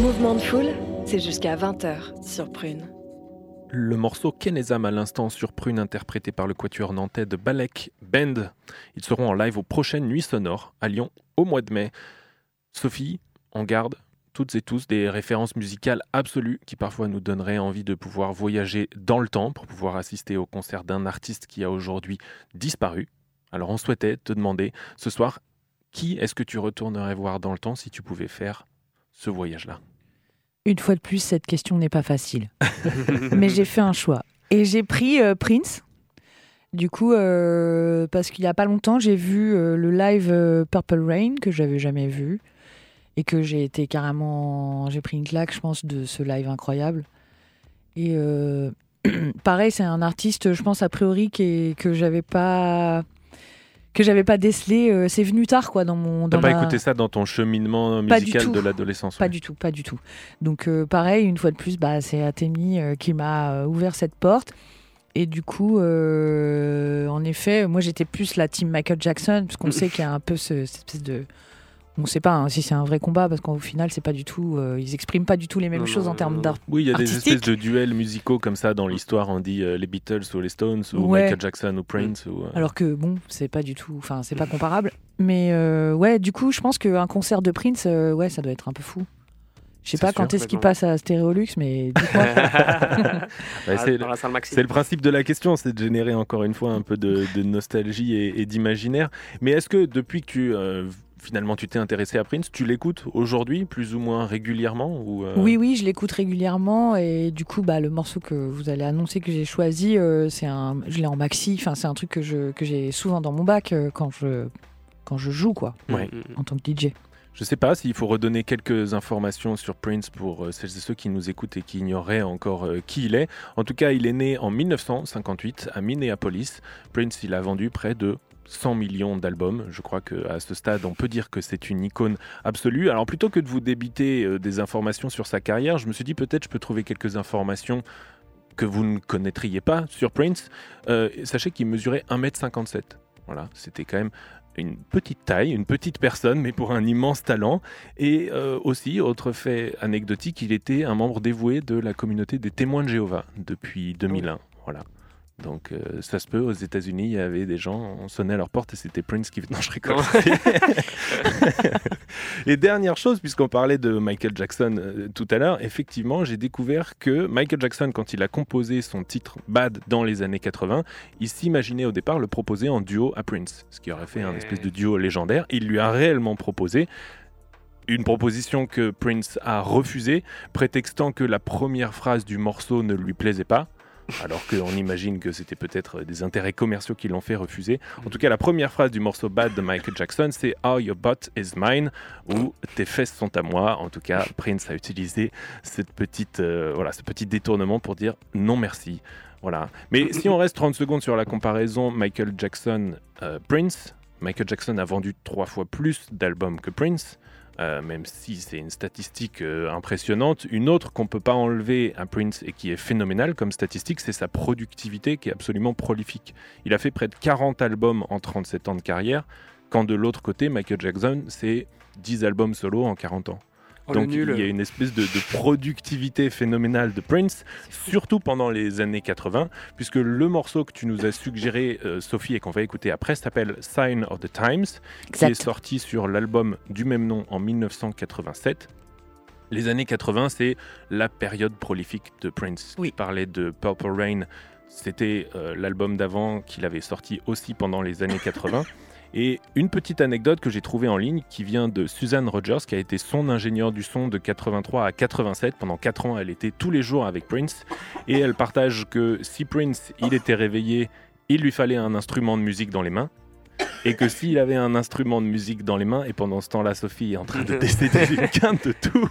Mouvement de Foule, c'est jusqu'à vingt heures sur Prune. Le morceau Kenesam à l'instant sur Prune, interprété par le quatuor nantais The Balek Band. Ils seront en live aux prochaines Nuits Sonores à Lyon au mois de mai. Sophie, on garde toutes et tous des références musicales absolues qui parfois nous donneraient envie de pouvoir voyager dans le temps pour pouvoir assister au concert d'un artiste qui a aujourd'hui disparu. Alors on souhaitait te demander ce soir, qui est-ce que tu retournerais voir dans le temps si tu pouvais faire ce voyage-là ? Une fois de plus, cette question n'est pas facile. Mais j'ai fait un choix. Et j'ai pris euh, Prince. Du coup, euh, parce qu'il n'y a pas longtemps, j'ai vu euh, le live euh, Purple Rain que je n'avais jamais vu. Et que j'ai été carrément... J'ai pris une claque, je pense, de ce live incroyable. Et euh, pareil, c'est un artiste, je pense, a priori, qui est, que j'avais pas... que j'avais pas décelé. C'est venu tard, quoi, dans mon... Dans T'as pas la... écouté ça dans ton cheminement musical de l'adolescence? Pas ouais. du tout, pas du tout. Donc, euh, pareil, une fois de plus, bah, c'est Atémi euh, qui m'a ouvert cette porte. Et du coup, euh, en effet, moi, j'étais plus la team Michael Jackson, parce qu'on sait qu'il y a un peu ce, cette espèce de... On ne sait pas hein, si c'est un vrai combat, parce qu'au final, c'est pas du tout, euh, ils n'expriment pas du tout les mêmes non, choses non, en termes d'art. Oui, il y a des espèces de duels musicaux comme ça dans l'histoire. On dit euh, les Beatles ou les Stones ou ouais. Michael Jackson ou Prince. Ou, euh... Alors que bon, c'est pas du tout, enfin, c'est pas comparable. Mais euh, ouais, du coup, je pense qu'un concert de Prince, euh, ouais, ça doit être un peu fou. Je sais pas sûr, quand est-ce qu'il passe à Stéréolux, mais dis-moi. ouais, c'est, le, c'est le principe de la question, c'est de générer encore une fois un peu de, de nostalgie et, et d'imaginaire. Mais est-ce que depuis que tu euh, finalement, tu t'es intéressé à Prince, tu l'écoutes aujourd'hui, plus ou moins régulièrement ou euh... Oui, oui, je l'écoute régulièrement et du coup, bah, le morceau que vous allez annoncer que j'ai choisi, euh, c'est un, je l'ai en maxi, enfin, c'est un truc que je que j'ai souvent dans mon bac euh, quand je quand je joue quoi, ouais. en tant que D J. Je ne sais pas s'il faut redonner quelques informations sur Prince pour euh, celles et ceux qui nous écoutent et qui ignoraient encore euh, qui il est. En tout cas, il est né en dix-neuf cent cinquante-huit à Minneapolis. Prince, il a vendu près de cent millions d'albums. Je crois qu'à ce stade, on peut dire que c'est une icône absolue. Alors plutôt que de vous débiter euh, des informations sur sa carrière, je me suis dit peut-être je peux trouver quelques informations que vous ne connaîtriez pas sur Prince. Euh, sachez qu'il mesurait un mètre cinquante-sept. Voilà, c'était quand même une petite taille, une petite personne, mais pour un immense talent. Et euh, aussi, autre fait anecdotique, il était un membre dévoué de la communauté des Témoins de Jéhovah depuis deux mille un. Voilà. Donc euh, ça se peut, aux États-Unis, il y avait des gens, on sonnait à leur porte et c'était Prince qui venait. Non, je rigole. Et dernière chose, puisqu'on parlait de Michael Jackson euh, tout à l'heure, effectivement, j'ai découvert que Michael Jackson, quand il a composé son titre Bad dans les années quatre-vingts, il s'imaginait au départ le proposer en duo à Prince, ce qui aurait fait un espèce de duo légendaire. Il lui a réellement proposé. Une proposition que Prince a refusée, prétextant que la première phrase du morceau ne lui plaisait pas. Alors qu'on imagine que c'était peut-être des intérêts commerciaux qui l'ont fait refuser. En tout cas, la première phrase du morceau Bad de Michael Jackson, c'est « How your butt is mine » ou « Tes fesses sont à moi ». En tout cas, Prince a utilisé cette petite, euh, voilà, ce petit détournement pour dire « Non merci ». Voilà. Mais si on reste trente secondes sur la comparaison Michael Jackson-Prince, euh, Michael Jackson a vendu trois fois plus d'albums que Prince. Euh, même si c'est une statistique euh, impressionnante. Une autre qu'on ne peut pas enlever à Prince et qui est phénoménale comme statistique, c'est sa productivité qui est absolument prolifique. Il a fait près de quarante albums en trente-sept ans de carrière, quand de l'autre côté, Michael Jackson, c'est dix albums solo en quarante ans. Oh, donc il y a une espèce de, de productivité phénoménale de Prince, surtout pendant les années quatre-vingts, puisque le morceau que tu nous as suggéré, euh, Sophie, et qu'on va écouter après, s'appelle « Sign of the Times », qui est sorti sur l'album du même nom en dix-neuf cent quatre-vingt-sept. Les années quatre-vingts, c'est la période prolifique de Prince. Oui. Tu parlais de « Purple Rain », c'était euh, l'album d'avant qu'il avait sorti aussi pendant les années quatre-vingts. Et une petite anecdote que j'ai trouvée en ligne qui vient de Suzanne Rogers, qui a été son ingénieure du son de quatre-vingt-trois à quatre-vingt-sept. Pendant quatre ans, elle était tous les jours avec Prince. Et elle partage que si Prince, il était réveillé, il lui fallait un instrument de musique dans les mains. Et que s'il avait un instrument de musique dans les mains, et pendant ce temps-là, Sophie est en train de décéder d'une quinte de tout.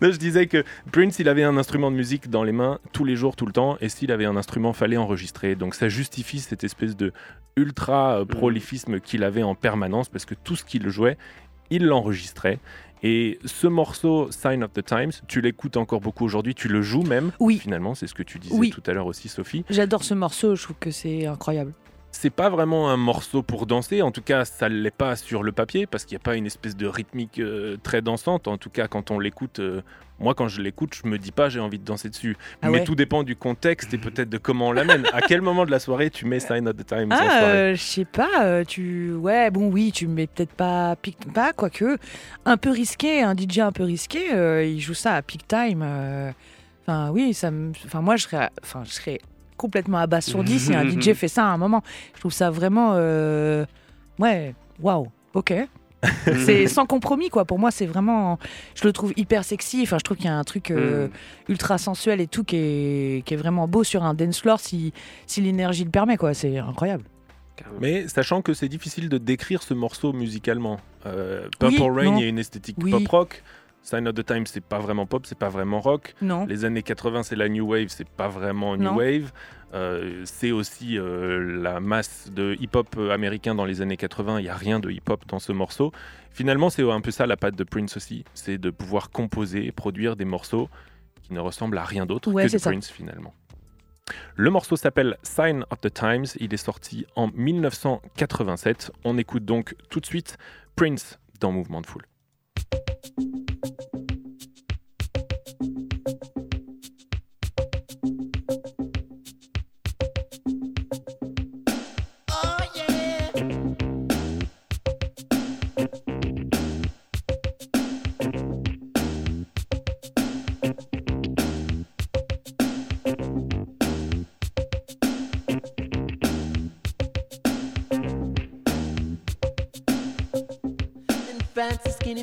Non, je disais que Prince, il avait un instrument de musique dans les mains tous les jours, tout le temps, et s'il avait un instrument, fallait enregistrer. Donc ça justifie cette espèce de ultra prolifisme qu'il avait en permanence, parce que tout ce qu'il jouait, il l'enregistrait. Et ce morceau, Sign of the Times, tu l'écoutes encore beaucoup aujourd'hui, tu le joues même. Oui. Finalement, c'est ce que tu disais oui. tout à l'heure aussi, Sophie. J'adore ce morceau, je trouve que c'est incroyable. C'est pas vraiment un morceau pour danser, en tout cas ça l'est pas sur le papier, parce qu'il n'y a pas une espèce de rythmique euh, très dansante, en tout cas quand on l'écoute, euh, moi quand je l'écoute je me dis pas j'ai envie de danser dessus, ah mais ouais. Tout dépend du contexte et peut-être de comment on l'amène. À quel moment de la soirée tu mets Sign of the Times? Ah euh, je sais pas, euh, tu... ouais bon oui tu mets peut-être pas Pick pas, quoique un peu risqué, un D J un peu risqué, euh, il joue ça à Peak Time, euh... enfin oui ça m... enfin moi je serais, enfin je serais complètement abasourdi si un D J fait ça à un moment. Je trouve ça vraiment... Euh... Ouais, waouh, ok. C'est sans compromis, quoi. Pour moi, c'est vraiment... Je le trouve hyper sexy. Enfin, je trouve qu'il y a un truc euh, ultra sensuel et tout qui est, qui est vraiment beau sur un dance floor si, si l'énergie le permet, quoi. C'est incroyable. Mais sachant que c'est difficile de décrire ce morceau musicalement. Euh, Purple oui, Rain, il y a une esthétique oui. pop-rock. Sign of the Times, c'est pas vraiment pop, c'est pas vraiment rock. Non. Les années quatre-vingts, c'est la new wave, c'est pas vraiment new non. wave. Euh, c'est aussi euh, la masse de hip-hop américain dans les années quatre-vingts. Il n'y a rien de hip-hop dans ce morceau. Finalement, c'est un peu ça la patte de Prince aussi. C'est de pouvoir composer, produire des morceaux qui ne ressemblent à rien d'autre ouais, que de Prince, ça. Finalement. Le morceau s'appelle Sign of the Times. Il est sorti en dix-neuf cent quatre-vingt-sept. On écoute donc tout de suite Prince dans Mouvement de Foule. A skinny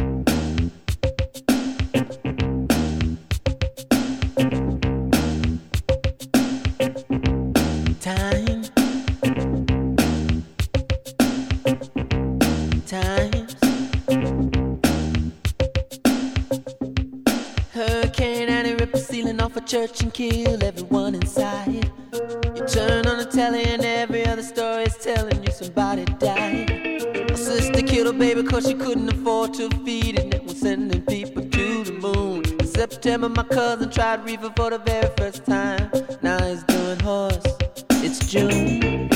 Church and kill everyone inside. You turn on the telly and every other story is telling you somebody died. My sister killed her baby cause she couldn't afford to feed it, and we're sending people to the moon. In September my cousin tried reefer for the very first time. Now he's doing horse. It's June.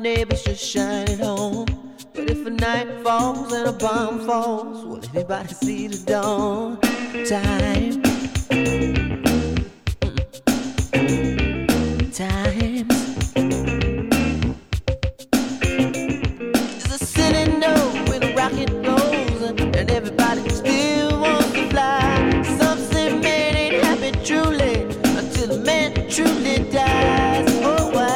Neighbors just shine at home. But if a night falls and a bomb falls, will anybody see the dawn? Time. Mm. Times. There's a city no when a rocket goes and everybody still wants to fly. Something man ain't happy truly until a man truly dies. Oh, why?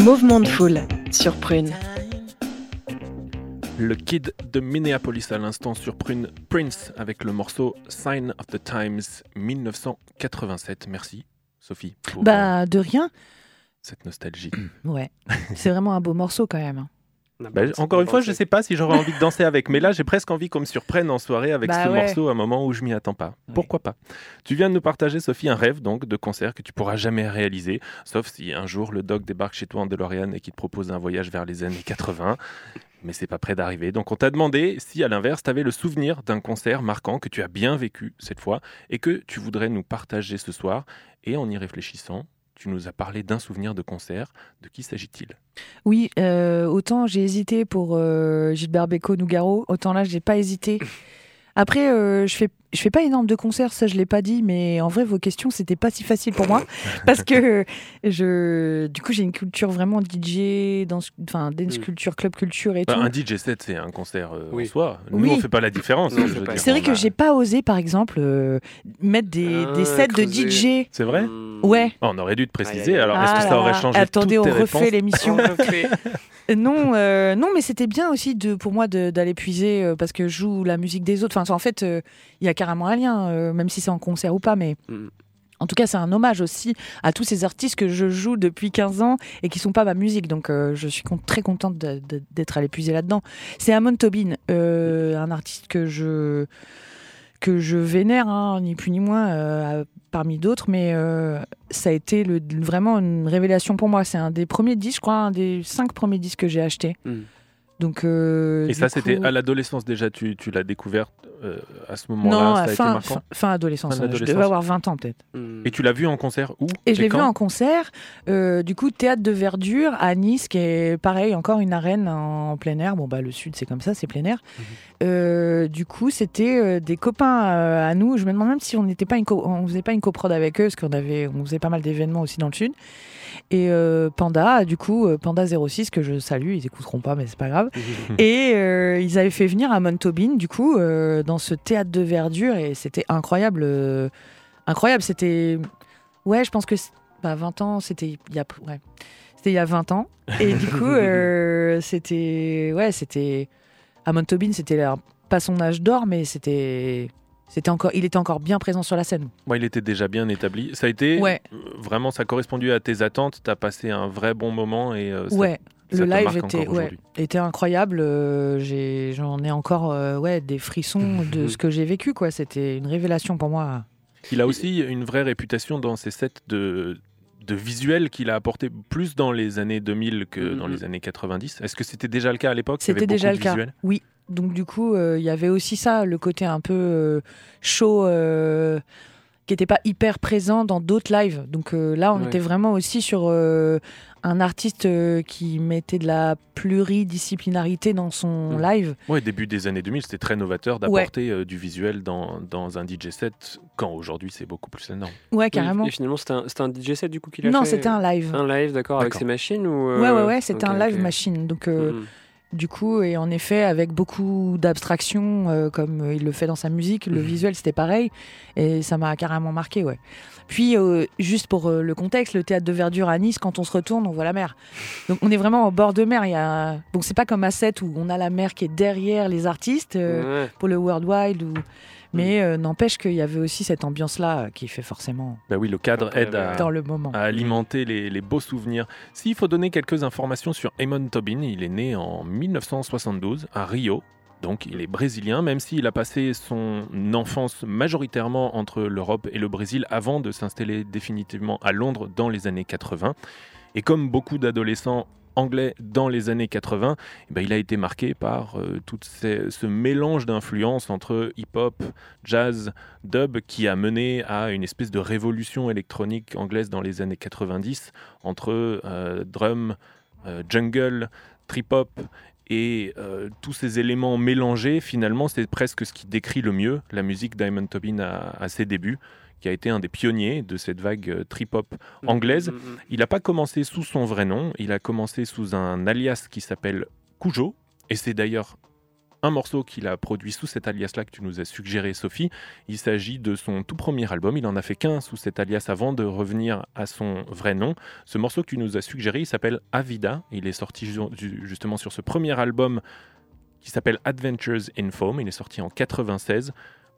Mouvement de Foule sur Prune. Le Kid de Minneapolis à l'instant sur Prune, Prince avec le morceau Sign of the Times dix-neuf cent quatre-vingt-sept. Merci Sophie. Pour bah de rien. Cette nostalgie. Ouais. C'est vraiment un beau morceau quand même. Bah, encore une fois, je ne sais pas si j'aurais envie de danser avec, mais là j'ai presque envie qu'on me surprenne en soirée avec bah ce ouais. morceau à un moment où je m'y attends pas. Ouais. Pourquoi pas ? Tu viens de nous partager, Sophie, un rêve donc de concert que tu pourras jamais réaliser, sauf si un jour le doc débarque chez toi en DeLorean et qu'il te propose un voyage vers les années quatre-vingts. Mais c'est pas près d'arriver. Donc on t'a demandé si à l'inverse tu avais le souvenir d'un concert marquant que tu as bien vécu cette fois et que tu voudrais nous partager ce soir. Et en y réfléchissant, tu nous as parlé d'un souvenir de concert. De qui s'agit-il ? Oui, euh, autant j'ai hésité pour euh, Gilbert Bécaud, Nougaro, autant là, j'ai pas hésité. Après, euh, je fais je fais pas énorme de concerts, ça je l'ai pas dit, mais en vrai, vos questions, c'était pas si facile pour moi, parce que je, du coup, j'ai une culture vraiment D J, dans, enfin, dance culture, club culture et bah, tout. Un D J set, c'est un concert euh, oui. en soi. Nous, oui. on fait pas la différence. Non, c'est, pas c'est vrai que a... j'ai pas osé, par exemple, euh, mettre des, ah, des sets creuser. de D J. C'est vrai ? Ouais. Oh, on aurait dû te préciser. Alors, ah, est-ce que ça aurait changé Attendez, toutes on tes refait réponses l'émission. non, euh, non, mais c'était bien aussi de, pour moi de, d'aller puiser euh, parce que je joue la musique des autres. Enfin, en fait, il euh, y a carrément un lien, euh, même si c'est en concert ou pas, mais mm. en tout cas c'est un hommage aussi à tous ces artistes que je joue depuis quinze ans et qui sont pas ma musique, donc euh, je suis con- très contente de, de, d'être allée puiser là-dedans. C'est Amon Tobin, euh, un artiste que je que je vénère, hein, ni plus ni moins, euh, parmi d'autres, mais euh, ça a été le, vraiment une révélation pour moi. C'est un des premiers disques, je crois, un des cinq premiers disques que j'ai acheté. Mm. Donc, euh, et ça, coup... c'était à l'adolescence déjà, tu, tu l'as découverte euh, à ce moment-là? Non, ça a fin, été marquant. Fin, fin adolescence, fin je devais avoir vingt ans peut-être. Et tu l'as vu en concert où? Et, et je l'ai vu en concert, euh, du coup, Théâtre de Verdure à Nice, qui est pareil, encore une arène en plein air. Bon, bah le sud, c'est comme ça, c'est plein air. Mmh. Euh, du coup, c'était euh, des copains euh, à nous. Je me demande même si on n'était pas une co- on faisait pas une coprode avec eux, parce qu'on avait, on faisait pas mal d'événements aussi dans le sud. Et euh, Panda, du coup, Panda zéro six, que je salue, ils n'écouteront pas, mais c'est pas grave. Et euh, ils avaient fait venir Amon Tobin, du coup, euh, dans ce théâtre de verdure, et c'était incroyable. Euh, incroyable, c'était. Ouais, je pense que. Bah, vingt ans, c'était il y a. Ouais. C'était il y a vingt ans. Et du coup, euh, c'était. Ouais, c'était. Amon Tobin, c'était là, pas son âge d'or, mais c'était. C'était encore, il était encore bien présent sur la scène. Ouais, il était déjà bien établi. Ça a été ouais. euh, vraiment, ça a correspondu à tes attentes. T'as passé un vrai bon moment et euh, ça, ouais, ça le te live marque était, encore aujourd'hui. Ouais, était incroyable. Euh, j'ai, j'en ai encore euh, ouais des frissons de ce que j'ai vécu, quoi. C'était une révélation pour moi. Il a aussi une vraie réputation dans ses sets de. de visuel qu'il a apporté plus dans les années deux mille que dans les années quatre-vingt-dix. Est-ce que c'était déjà le cas à l'époque ? C'était déjà le cas, oui. Donc du coup, il euh, y avait aussi ça, le côté un peu euh, show euh, qui n'était pas hyper présent dans d'autres lives. Donc euh, là, on ouais. était vraiment aussi sur euh, un artiste euh, qui mettait de la pluridisciplinarité dans son ouais. live. Oui, début des années deux mille, c'était très novateur d'apporter ouais. euh, du visuel dans, dans un D J set, quand aujourd'hui c'est beaucoup plus énorme. Ouais, carrément. Et, et finalement, c'était un, c'était un D J set du coup qu'il a non, fait ? Non, c'était un live. Un live, d'accord, d'accord. avec ses machines ou euh... Ouais, ouais, ouais, c'était okay, un live okay. machine. Donc. Euh, mm-hmm. Du coup, et en effet, avec beaucoup d'abstraction, euh, comme il le fait dans sa musique, le mmh. visuel, c'était pareil. Et ça m'a carrément marqué, ouais. Puis, euh, juste pour euh, le contexte, le théâtre de Verdure à Nice, quand on se retourne, on voit la mer. Donc, on est vraiment au bord de mer. Il y a... Donc, c'est pas comme à Sète où on a la mer qui est derrière les artistes, euh, ouais. pour le World Wide ou... Mais euh, n'empêche qu'il y avait aussi cette ambiance-là qui fait forcément... Bah oui, le cadre aide à, dans le moment. à alimenter les, les beaux souvenirs. S'il faut donner quelques informations sur Amon Tobin, il est né en dix-neuf cent soixante-douze à Rio. Donc il est brésilien, même s'il a passé son enfance majoritairement entre l'Europe et le Brésil avant de s'installer définitivement à Londres dans les années quatre-vingts. Et comme beaucoup d'adolescents anglais dans les années quatre-vingts, eh ben, il a été marqué par euh, tout ces, ce mélange d'influences entre hip-hop, jazz, dub, qui a mené à une espèce de révolution électronique anglaise dans les années quatre-vingt-dix, entre euh, drum, euh, jungle, trip-hop et euh, tous ces éléments mélangés. Finalement, c'est presque ce qui décrit le mieux la musique d'Amon Tobin à, à ses débuts, qui a été un des pionniers de cette vague trip-hop anglaise. Il n'a pas commencé sous son vrai nom, il a commencé sous un alias qui s'appelle Cujo, et c'est d'ailleurs un morceau qu'il a produit sous cet alias-là que tu nous as suggéré, Sophie. Il s'agit de son tout premier album, il n'en a fait qu'un sous cet alias avant de revenir à son vrai nom. Ce morceau que tu nous as suggéré, il s'appelle A Vida, il est sorti justement sur ce premier album qui s'appelle Adventures in Foam. Il est sorti en quatre-vingt-seize.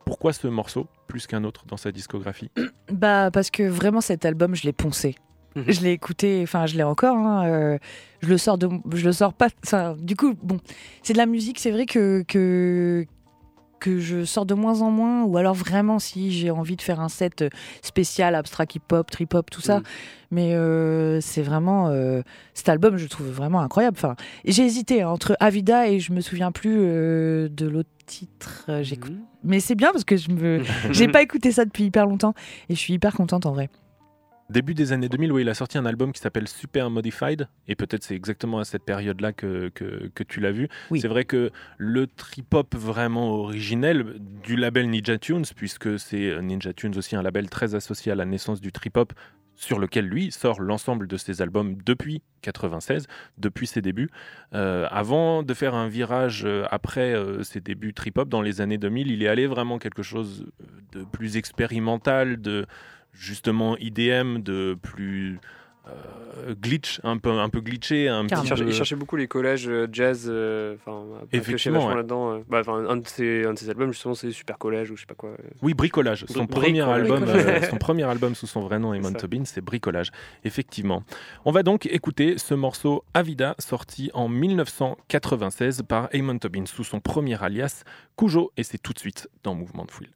Pourquoi ce morceau plus qu'un autre dans sa discographie ? Bah parce que vraiment cet album, je l'ai poncé. Mmh. Je l'ai écouté, enfin je l'ai encore. Hein, euh, je le sors de, je le sors pas. Du coup, bon, c'est de la musique. C'est vrai que que que je sors de moins en moins. Ou alors vraiment si j'ai envie de faire un set spécial abstract, hip hop, trip hop, tout ça. Mmh. Mais euh, c'est vraiment euh, cet album, je le trouve vraiment incroyable. Enfin, j'ai hésité hein, entre A Vida et je me souviens plus euh, de l'autre titre. Euh, j'écoute. Mmh. Mais c'est bien parce que je me... j'ai pas écouté ça depuis hyper longtemps et je suis hyper contente en vrai. Début des années deux mille, où il a sorti un album qui s'appelle Super Modified, et peut-être c'est exactement à cette période-là que, que, que tu l'as vu. Oui. C'est vrai que le trip-hop vraiment originel du label Ninja Tunes, puisque c'est Ninja Tunes aussi un label très associé à la naissance du trip-hop, sur lequel lui sort l'ensemble de ses albums depuis quatre-vingt-seize, depuis ses débuts. Euh, avant de faire un virage euh, après euh, ses débuts trip-hop dans les années deux mille, il est allé vraiment quelque chose de plus expérimental, de justement I D M, de plus euh, glitch, un peu, un peu glitché. Un petit il, cherchait, il cherchait beaucoup les collages jazz, euh, effectivement, ouais. Là-dedans. Euh, bah, un, de ses, un de ses albums, justement, c'est Super Collage ou je sais pas quoi. Euh. Oui, Bricolage. Son, Bri- premier bricolage. Album, bricolage. Euh, son premier album sous son vrai nom, Amon Tobin, c'est Bricolage, effectivement. On va donc écouter ce morceau A Vida, sorti en dix-neuf cent quatre-vingt-seize par Amon Tobin, sous son premier alias Cujo, et c'est tout de suite dans Mouvement de Foule.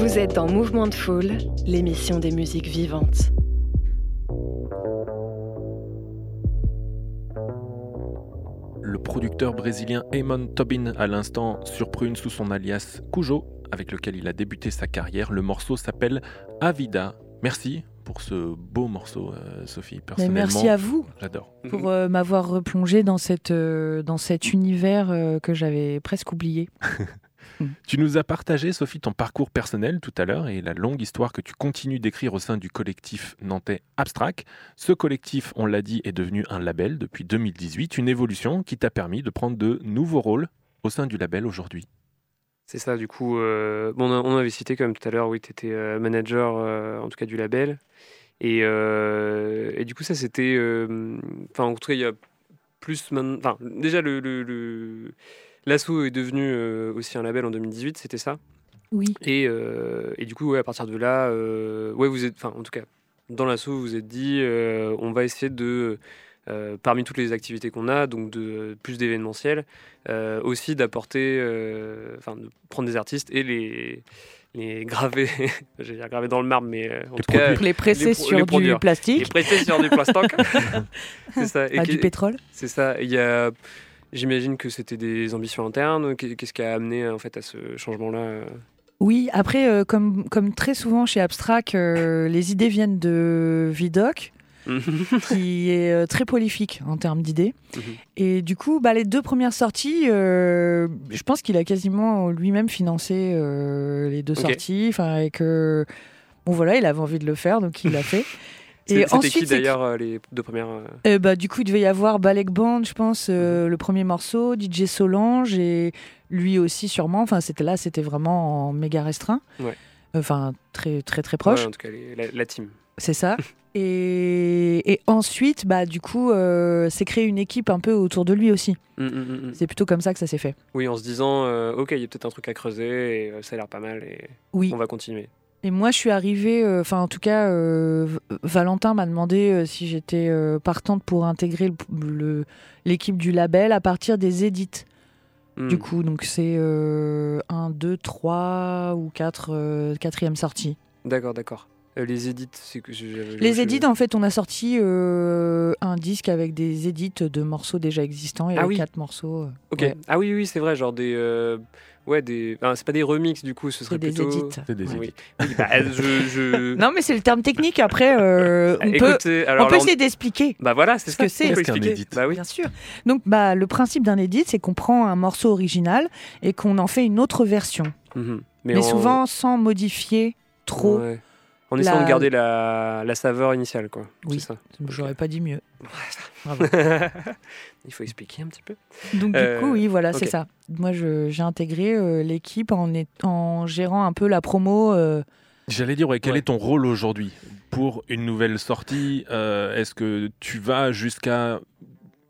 Vous êtes en Mouvement de Foule, l'émission des musiques vivantes. Le producteur brésilien Amon Tobin, à l'instant sur Prune sous son alias Cujo, avec lequel il a débuté sa carrière. Le morceau s'appelle A Vida. Merci pour ce beau morceau, euh, Sophie. Personnellement, merci à vous. J'adore. Pour euh, m'avoir replongé dans cette euh, dans cet univers euh, que j'avais presque oublié. Mmh. Tu nous as partagé, Sophie, ton parcours personnel tout à l'heure et la longue histoire que tu continues d'écrire au sein du collectif nantais Abstrack. Ce collectif, on l'a dit, est devenu un label depuis deux mille dix-huit, une évolution qui t'a permis de prendre de nouveaux rôles au sein du label aujourd'hui. C'est ça, du coup, euh, bon, on avait cité quand même tout à l'heure, oui, tu étais manager, euh, en tout cas du label. Et, euh, et du coup, ça c'était... Euh, enfin, en tout cas, il y a plus... Enfin, déjà, le... le, le L'Asso est devenu euh, aussi un label en deux mille dix-huit, c'était ça ? Oui. Et, euh, et du coup, ouais, à partir de là, euh, ouais, vous êtes, enfin, en tout cas, dans l'Asso, vous vous êtes dit, euh, on va essayer de, euh, parmi toutes les activités qu'on a, donc de plus d'événementiel, euh, aussi d'apporter, enfin, euh, de prendre des artistes et les, les graver, je vais dire graver dans le marbre, mais euh, en les tout produits. cas, pour les presser les, sur les du plastique, les presser sur du plastique, c'est ça, et ah, du pétrole, c'est ça, il y a. J'imagine que c'était des ambitions internes. Qu'est-ce qui a amené en fait à ce changement-là ? Oui, après, euh, comme, comme très souvent chez Abstrack, euh, les idées viennent de Vidocq, qui est euh, très prolifique en termes d'idées. Mmh. Et du coup, bah, les deux premières sorties, euh, je pense qu'il a quasiment lui-même financé euh, les deux okay. sorties. Enfin, et que bon voilà, il avait envie de le faire, donc il l'a fait. Et c'était ensuite, qui d'ailleurs euh, les deux premières euh... Euh, bah, du coup il devait y avoir Balek Band, je pense, euh, le premier morceau, D J Solange et lui aussi sûrement, enfin c'était là, c'était vraiment en méga restreint, ouais. Enfin très très très proche, ouais, en tout cas les, la, la team, c'est ça. et, et ensuite bah, du coup euh, c'est créé une équipe un peu autour de lui aussi, mm, mm, mm. c'est plutôt comme ça que ça s'est fait, oui, en se disant euh, ok, il y a peut-être un truc à creuser et euh, ça a l'air pas mal et oui. on va continuer. Et moi, je suis arrivée, enfin euh, en tout cas, euh, Valentin m'a demandé euh, si j'étais euh, partante pour intégrer le, le, l'équipe du label à partir des édits. Mmh. Du coup, donc c'est un, deux, trois ou quatre, euh, quatrième sortie. D'accord, d'accord. Euh, les édits, c'est que je, je, les je... édits, en fait, on a sorti euh, un disque avec des édits de morceaux déjà existants. Il y ah avait oui. quatre morceaux. Euh, ok. Ouais. Ah oui, oui, c'est vrai, genre des. Euh... Ouais, des... enfin, c'est pas des remixes du coup, ce serait c'est plutôt... Édits. C'est des édits. Oui. Oui, bah, je, je... non mais c'est le terme technique, après euh, on, Écoutez, peut... Alors, on peut essayer on... d'expliquer bah, voilà, c'est ce que c'est. Qu'est-ce qu'un édit ? Bah, oui. Bien sûr. Donc bah, le principe d'un édit, c'est qu'on prend un morceau original et qu'on en fait une autre version. Mm-hmm. Mais, mais on... souvent sans modifier trop. Ouais. En essayant la... de garder la, la saveur initiale, quoi. Oui, c'est ça. J'aurais okay. pas dit mieux. Bravo. Il faut expliquer un petit peu. Donc euh... du coup, oui, voilà, okay. c'est ça. Moi, je, j'ai intégré euh, l'équipe en, est, en gérant un peu la promo. Euh... J'allais dire, ouais, quel ouais. est ton rôle aujourd'hui pour une nouvelle sortie ? euh, Est-ce que tu vas jusqu'à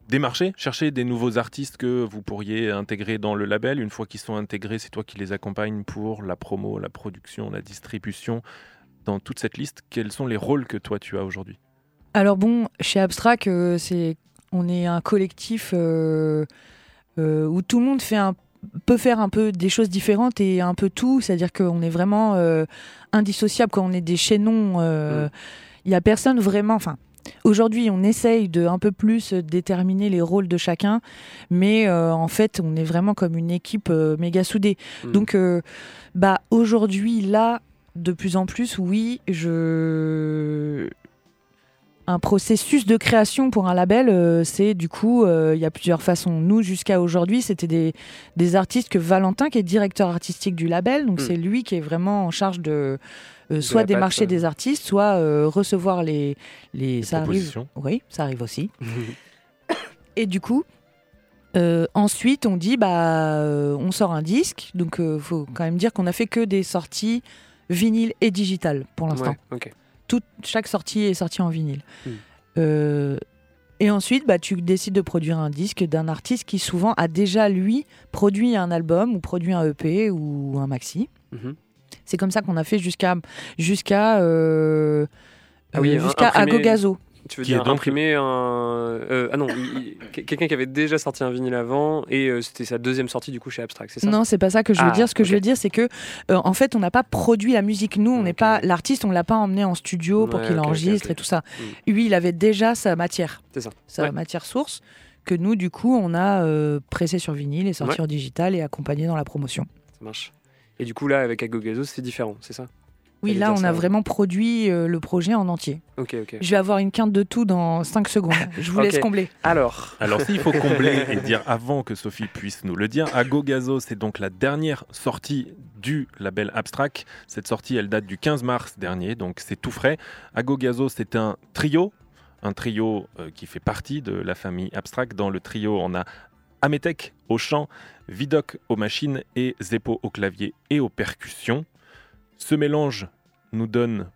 démarcher, chercher des nouveaux artistes que vous pourriez intégrer dans le label ? Une fois qu'ils sont intégrés, c'est toi qui les accompagnes pour la promo, la production, la distribution ? Dans toute cette liste, quels sont les rôles que toi tu as aujourd'hui ? Alors bon, chez Abstrack, euh, c'est, on est un collectif euh, euh, où tout le monde fait un, peut faire un peu des choses différentes et un peu tout, c'est-à-dire qu'on est vraiment euh, indissociable quand on est des chaînons. Euh, il n'y a personne vraiment... Enfin, aujourd'hui, on essaye de un peu plus déterminer les rôles de chacun, mais euh, en fait, on est vraiment comme une équipe euh, méga soudée. Mmh. Donc, euh, bah, aujourd'hui, là... De plus en plus, oui, je... un processus de création pour un label, euh, c'est du coup, il euh, y a plusieurs façons. Nous, jusqu'à aujourd'hui, c'était des, des artistes que Valentin, qui est directeur artistique du label, donc mmh. c'est lui qui est vraiment en charge de euh, soit de démarcher patte, des artistes, soit euh, recevoir les, les, les ça arrive, oui, ça arrive aussi. Mmh. Et du coup... Euh, ensuite, on dit, bah, euh, on sort un disque, donc il euh, faut quand même dire qu'on n'a fait que des sorties vinyle et digital pour l'instant. Ouais, okay. Toute, chaque sortie est sortie en vinyle. Mmh. Euh, et ensuite, bah, tu décides de produire un disque d'un artiste qui souvent a déjà, lui, produit un album ou produit un E P ou un maxi. Mmh. C'est comme ça qu'on a fait jusqu'à, jusqu'à, euh, ah oui, euh, jusqu'à Agogazo. Tu veux qui dire imprimé donc... un... Euh, ah non, il, il, quelqu'un qui avait déjà sorti un vinyle avant et euh, c'était sa deuxième sortie du coup chez Abstrack, c'est ça ? Non, c'est pas ça que je veux ah, dire. Ce que okay. je veux dire, c'est que euh, en fait, on n'a pas produit la musique. Nous, on n'est okay. pas l'artiste, on l'a pas emmené en studio ouais, pour qu'il okay, enregistre okay, okay. et tout ça. Mmh. Lui, il avait déjà sa matière, c'est ça. sa ouais. matière source que nous, du coup, on a euh, pressé sur vinyle et sorti ouais. en digital et accompagné dans la promotion. Ça marche. Et du coup, là, avec Agogazo, c'est différent, c'est ça ? Oui, là, on a vraiment produit euh, le projet en entier. Okay, okay. Je vais avoir une quinte de tout dans cinq secondes. Je vous okay. laisse combler. Alors, Alors s'il faut combler et dire avant que Sophie puisse nous le dire, Agogazo, c'est donc la dernière sortie du label Abstrack. Cette sortie, elle date du quinze mars dernier, donc c'est tout frais. Agogazo, c'est un trio, un trio euh, qui fait partie de la famille Abstrack. Dans le trio, on a Ametek au chant, Vidocq aux machines et Zeppo au clavier et aux percussions. Ce mélange nous donne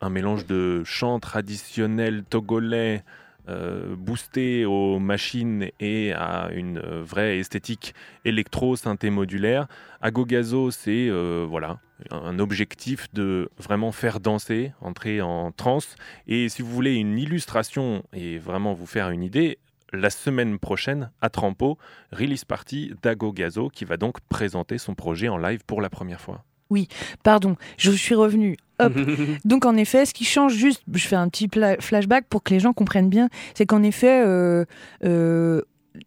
un mélange de chant traditionnel togolais euh, boosté aux machines et à une vraie esthétique électro-synthé modulaire. Agogazo, c'est euh, voilà, un objectif de vraiment faire danser, entrer en transe. Et si vous voulez une illustration et vraiment vous faire une idée, la semaine prochaine, à Trampo, release party d'Agogazo qui va donc présenter son projet en live pour la première fois. Oui, pardon, je suis revenue. Hop. Donc en effet, ce qui change juste, je fais un petit pla- flashback pour que les gens comprennent bien, c'est qu'en effet, euh, euh,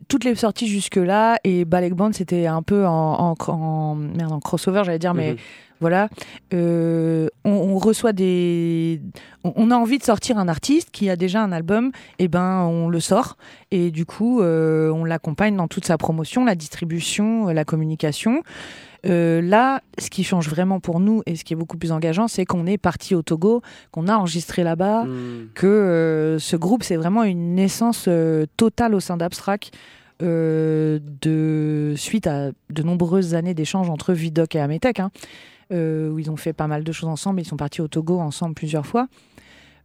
toutes les sorties jusque-là, et Balek Band, c'était un peu en, en, en, merde, en crossover, j'allais dire, mais... Mm-hmm. Voilà, euh, on, on reçoit des, on, on a envie de sortir un artiste qui a déjà un album, et ben on le sort et du coup euh, on l'accompagne dans toute sa promotion, la distribution, la communication. Euh, là, ce qui change vraiment pour nous et ce qui est beaucoup plus engageant, c'est qu'on est parti au Togo, qu'on a enregistré là-bas, mmh. que euh, ce groupe c'est vraiment une naissance euh, totale au sein d'Abstrack. Euh, de suite à de nombreuses années d'échanges entre Vidocq et Ametek, hein, euh, où ils ont fait pas mal de choses ensemble, ils sont partis au Togo ensemble plusieurs fois,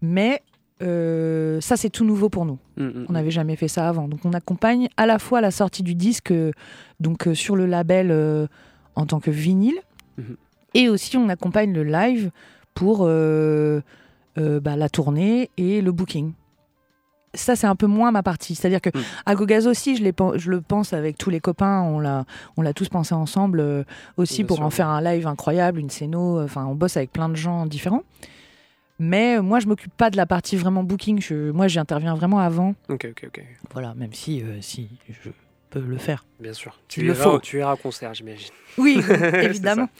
mais euh, ça c'est tout nouveau pour nous, mmh, mmh. on n'avait jamais fait ça avant, donc on accompagne à la fois la sortie du disque euh, donc euh, sur le label euh, en tant que vinyle, mmh. et aussi on accompagne le live pour euh, euh, bah, la tournée et le booking. Ça, c'est un peu moins ma partie. C'est-à-dire que mmh. Agogazo aussi, je, je le pense avec tous les copains. On l'a, on l'a tous pensé ensemble euh, aussi Bien pour sûr. en faire un live incroyable, une scéno. Enfin, on bosse avec plein de gens différents. Mais euh, moi, je m'occupe pas de la partie vraiment booking. Je, moi, j'interviens vraiment avant. Ok, ok, ok. Voilà, même si, euh, si je peux le faire. Bien sûr. Tu le fais. Tu iras au concert, j'imagine. Oui, évidemment.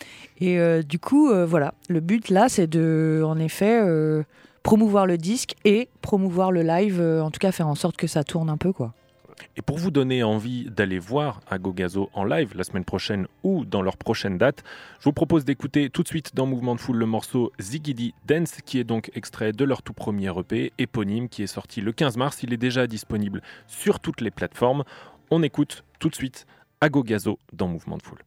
Et euh, du coup, euh, voilà. Le but là, c'est de, en effet. Euh, promouvoir le disque et promouvoir le live, euh, en tout cas faire en sorte que ça tourne un peu, quoi. Et pour vous donner envie d'aller voir Agogazo en live la semaine prochaine ou dans leur prochaine date, je vous propose d'écouter tout de suite dans Mouvement de Foule le morceau Zigidi Dance, qui est donc extrait de leur tout premier E P éponyme qui est sorti le quinze mars. Il est déjà disponible sur toutes les plateformes. On écoute tout de suite Agogazo dans Mouvement de Foule.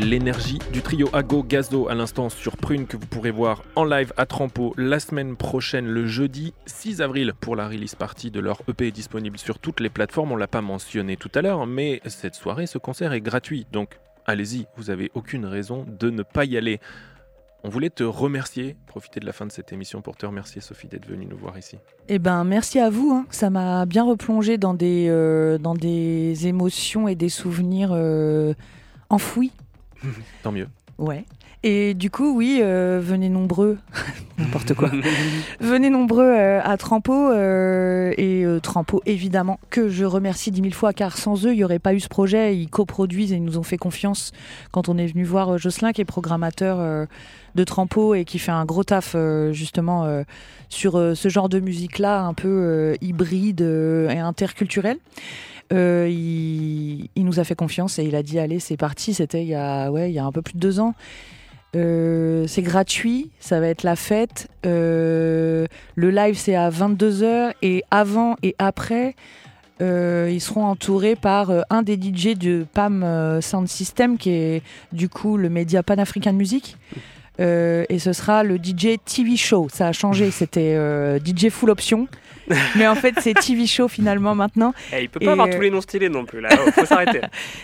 L'énergie du trio Agogazo à l'instant sur Prune, que vous pourrez voir en live à Trampo la semaine prochaine, le jeudi six avril, pour la release party de leur E P, disponible sur toutes les plateformes. On ne l'a pas mentionné tout à l'heure, mais cette soirée, ce concert est gratuit, donc allez-y, vous n'avez aucune raison de ne pas y aller. On voulait te remercier, profiter de la fin de cette émission pour te remercier, Sophie, d'être venue nous voir ici. Eh ben, merci à vous, hein. Ça m'a bien replongée dans des, euh, dans des émotions et des souvenirs euh, enfouis. Tant mieux. Ouais. Et du coup, oui, euh, venez nombreux, n'importe quoi, venez nombreux euh, à Trampo, euh, et euh, Trampo, évidemment, que je remercie dix mille fois, car sans eux, il n'y aurait pas eu ce projet. Ils coproduisent et ils nous ont fait confiance quand on est venu voir euh, Jocelyn, qui est programmateur euh, de Trampo et qui fait un gros taf euh, justement euh, sur euh, ce genre de musique-là, un peu euh, hybride euh, et interculturelle. Euh, il, il nous a fait confiance et il a dit allez, c'est parti. C'était il y a, ouais, il y a un peu plus de deux ans. Euh, c'est gratuit, ça va être la fête. Euh, le live, c'est à vingt-deux heures, et avant et après euh, ils seront entourés par euh, un des D J de P A M Sound System, qui est du coup le média panafricain de musique. Euh, et ce sera le D J T V Show. Ça a changé, c'était euh, D J Full Option, mais en fait c'est T V Show finalement maintenant. Et il peut pas et avoir euh... tous les noms stylés non plus là. Oh, faut s'arrêter.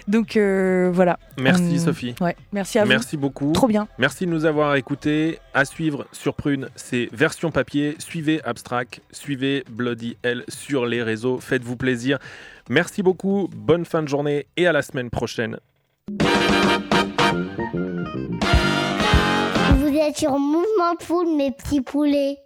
Donc euh, voilà. Merci hum, Sophie. Ouais, merci à vous. Merci beaucoup. Trop bien. Merci de nous avoir écoutés. À suivre sur Prune, c'est version papier. Suivez Abstrack, suivez Bloody Hell sur les réseaux. Faites-vous plaisir. Merci beaucoup. Bonne fin de journée et à la semaine prochaine. Vous êtes sur Mouvement Foule, mes petits poulets.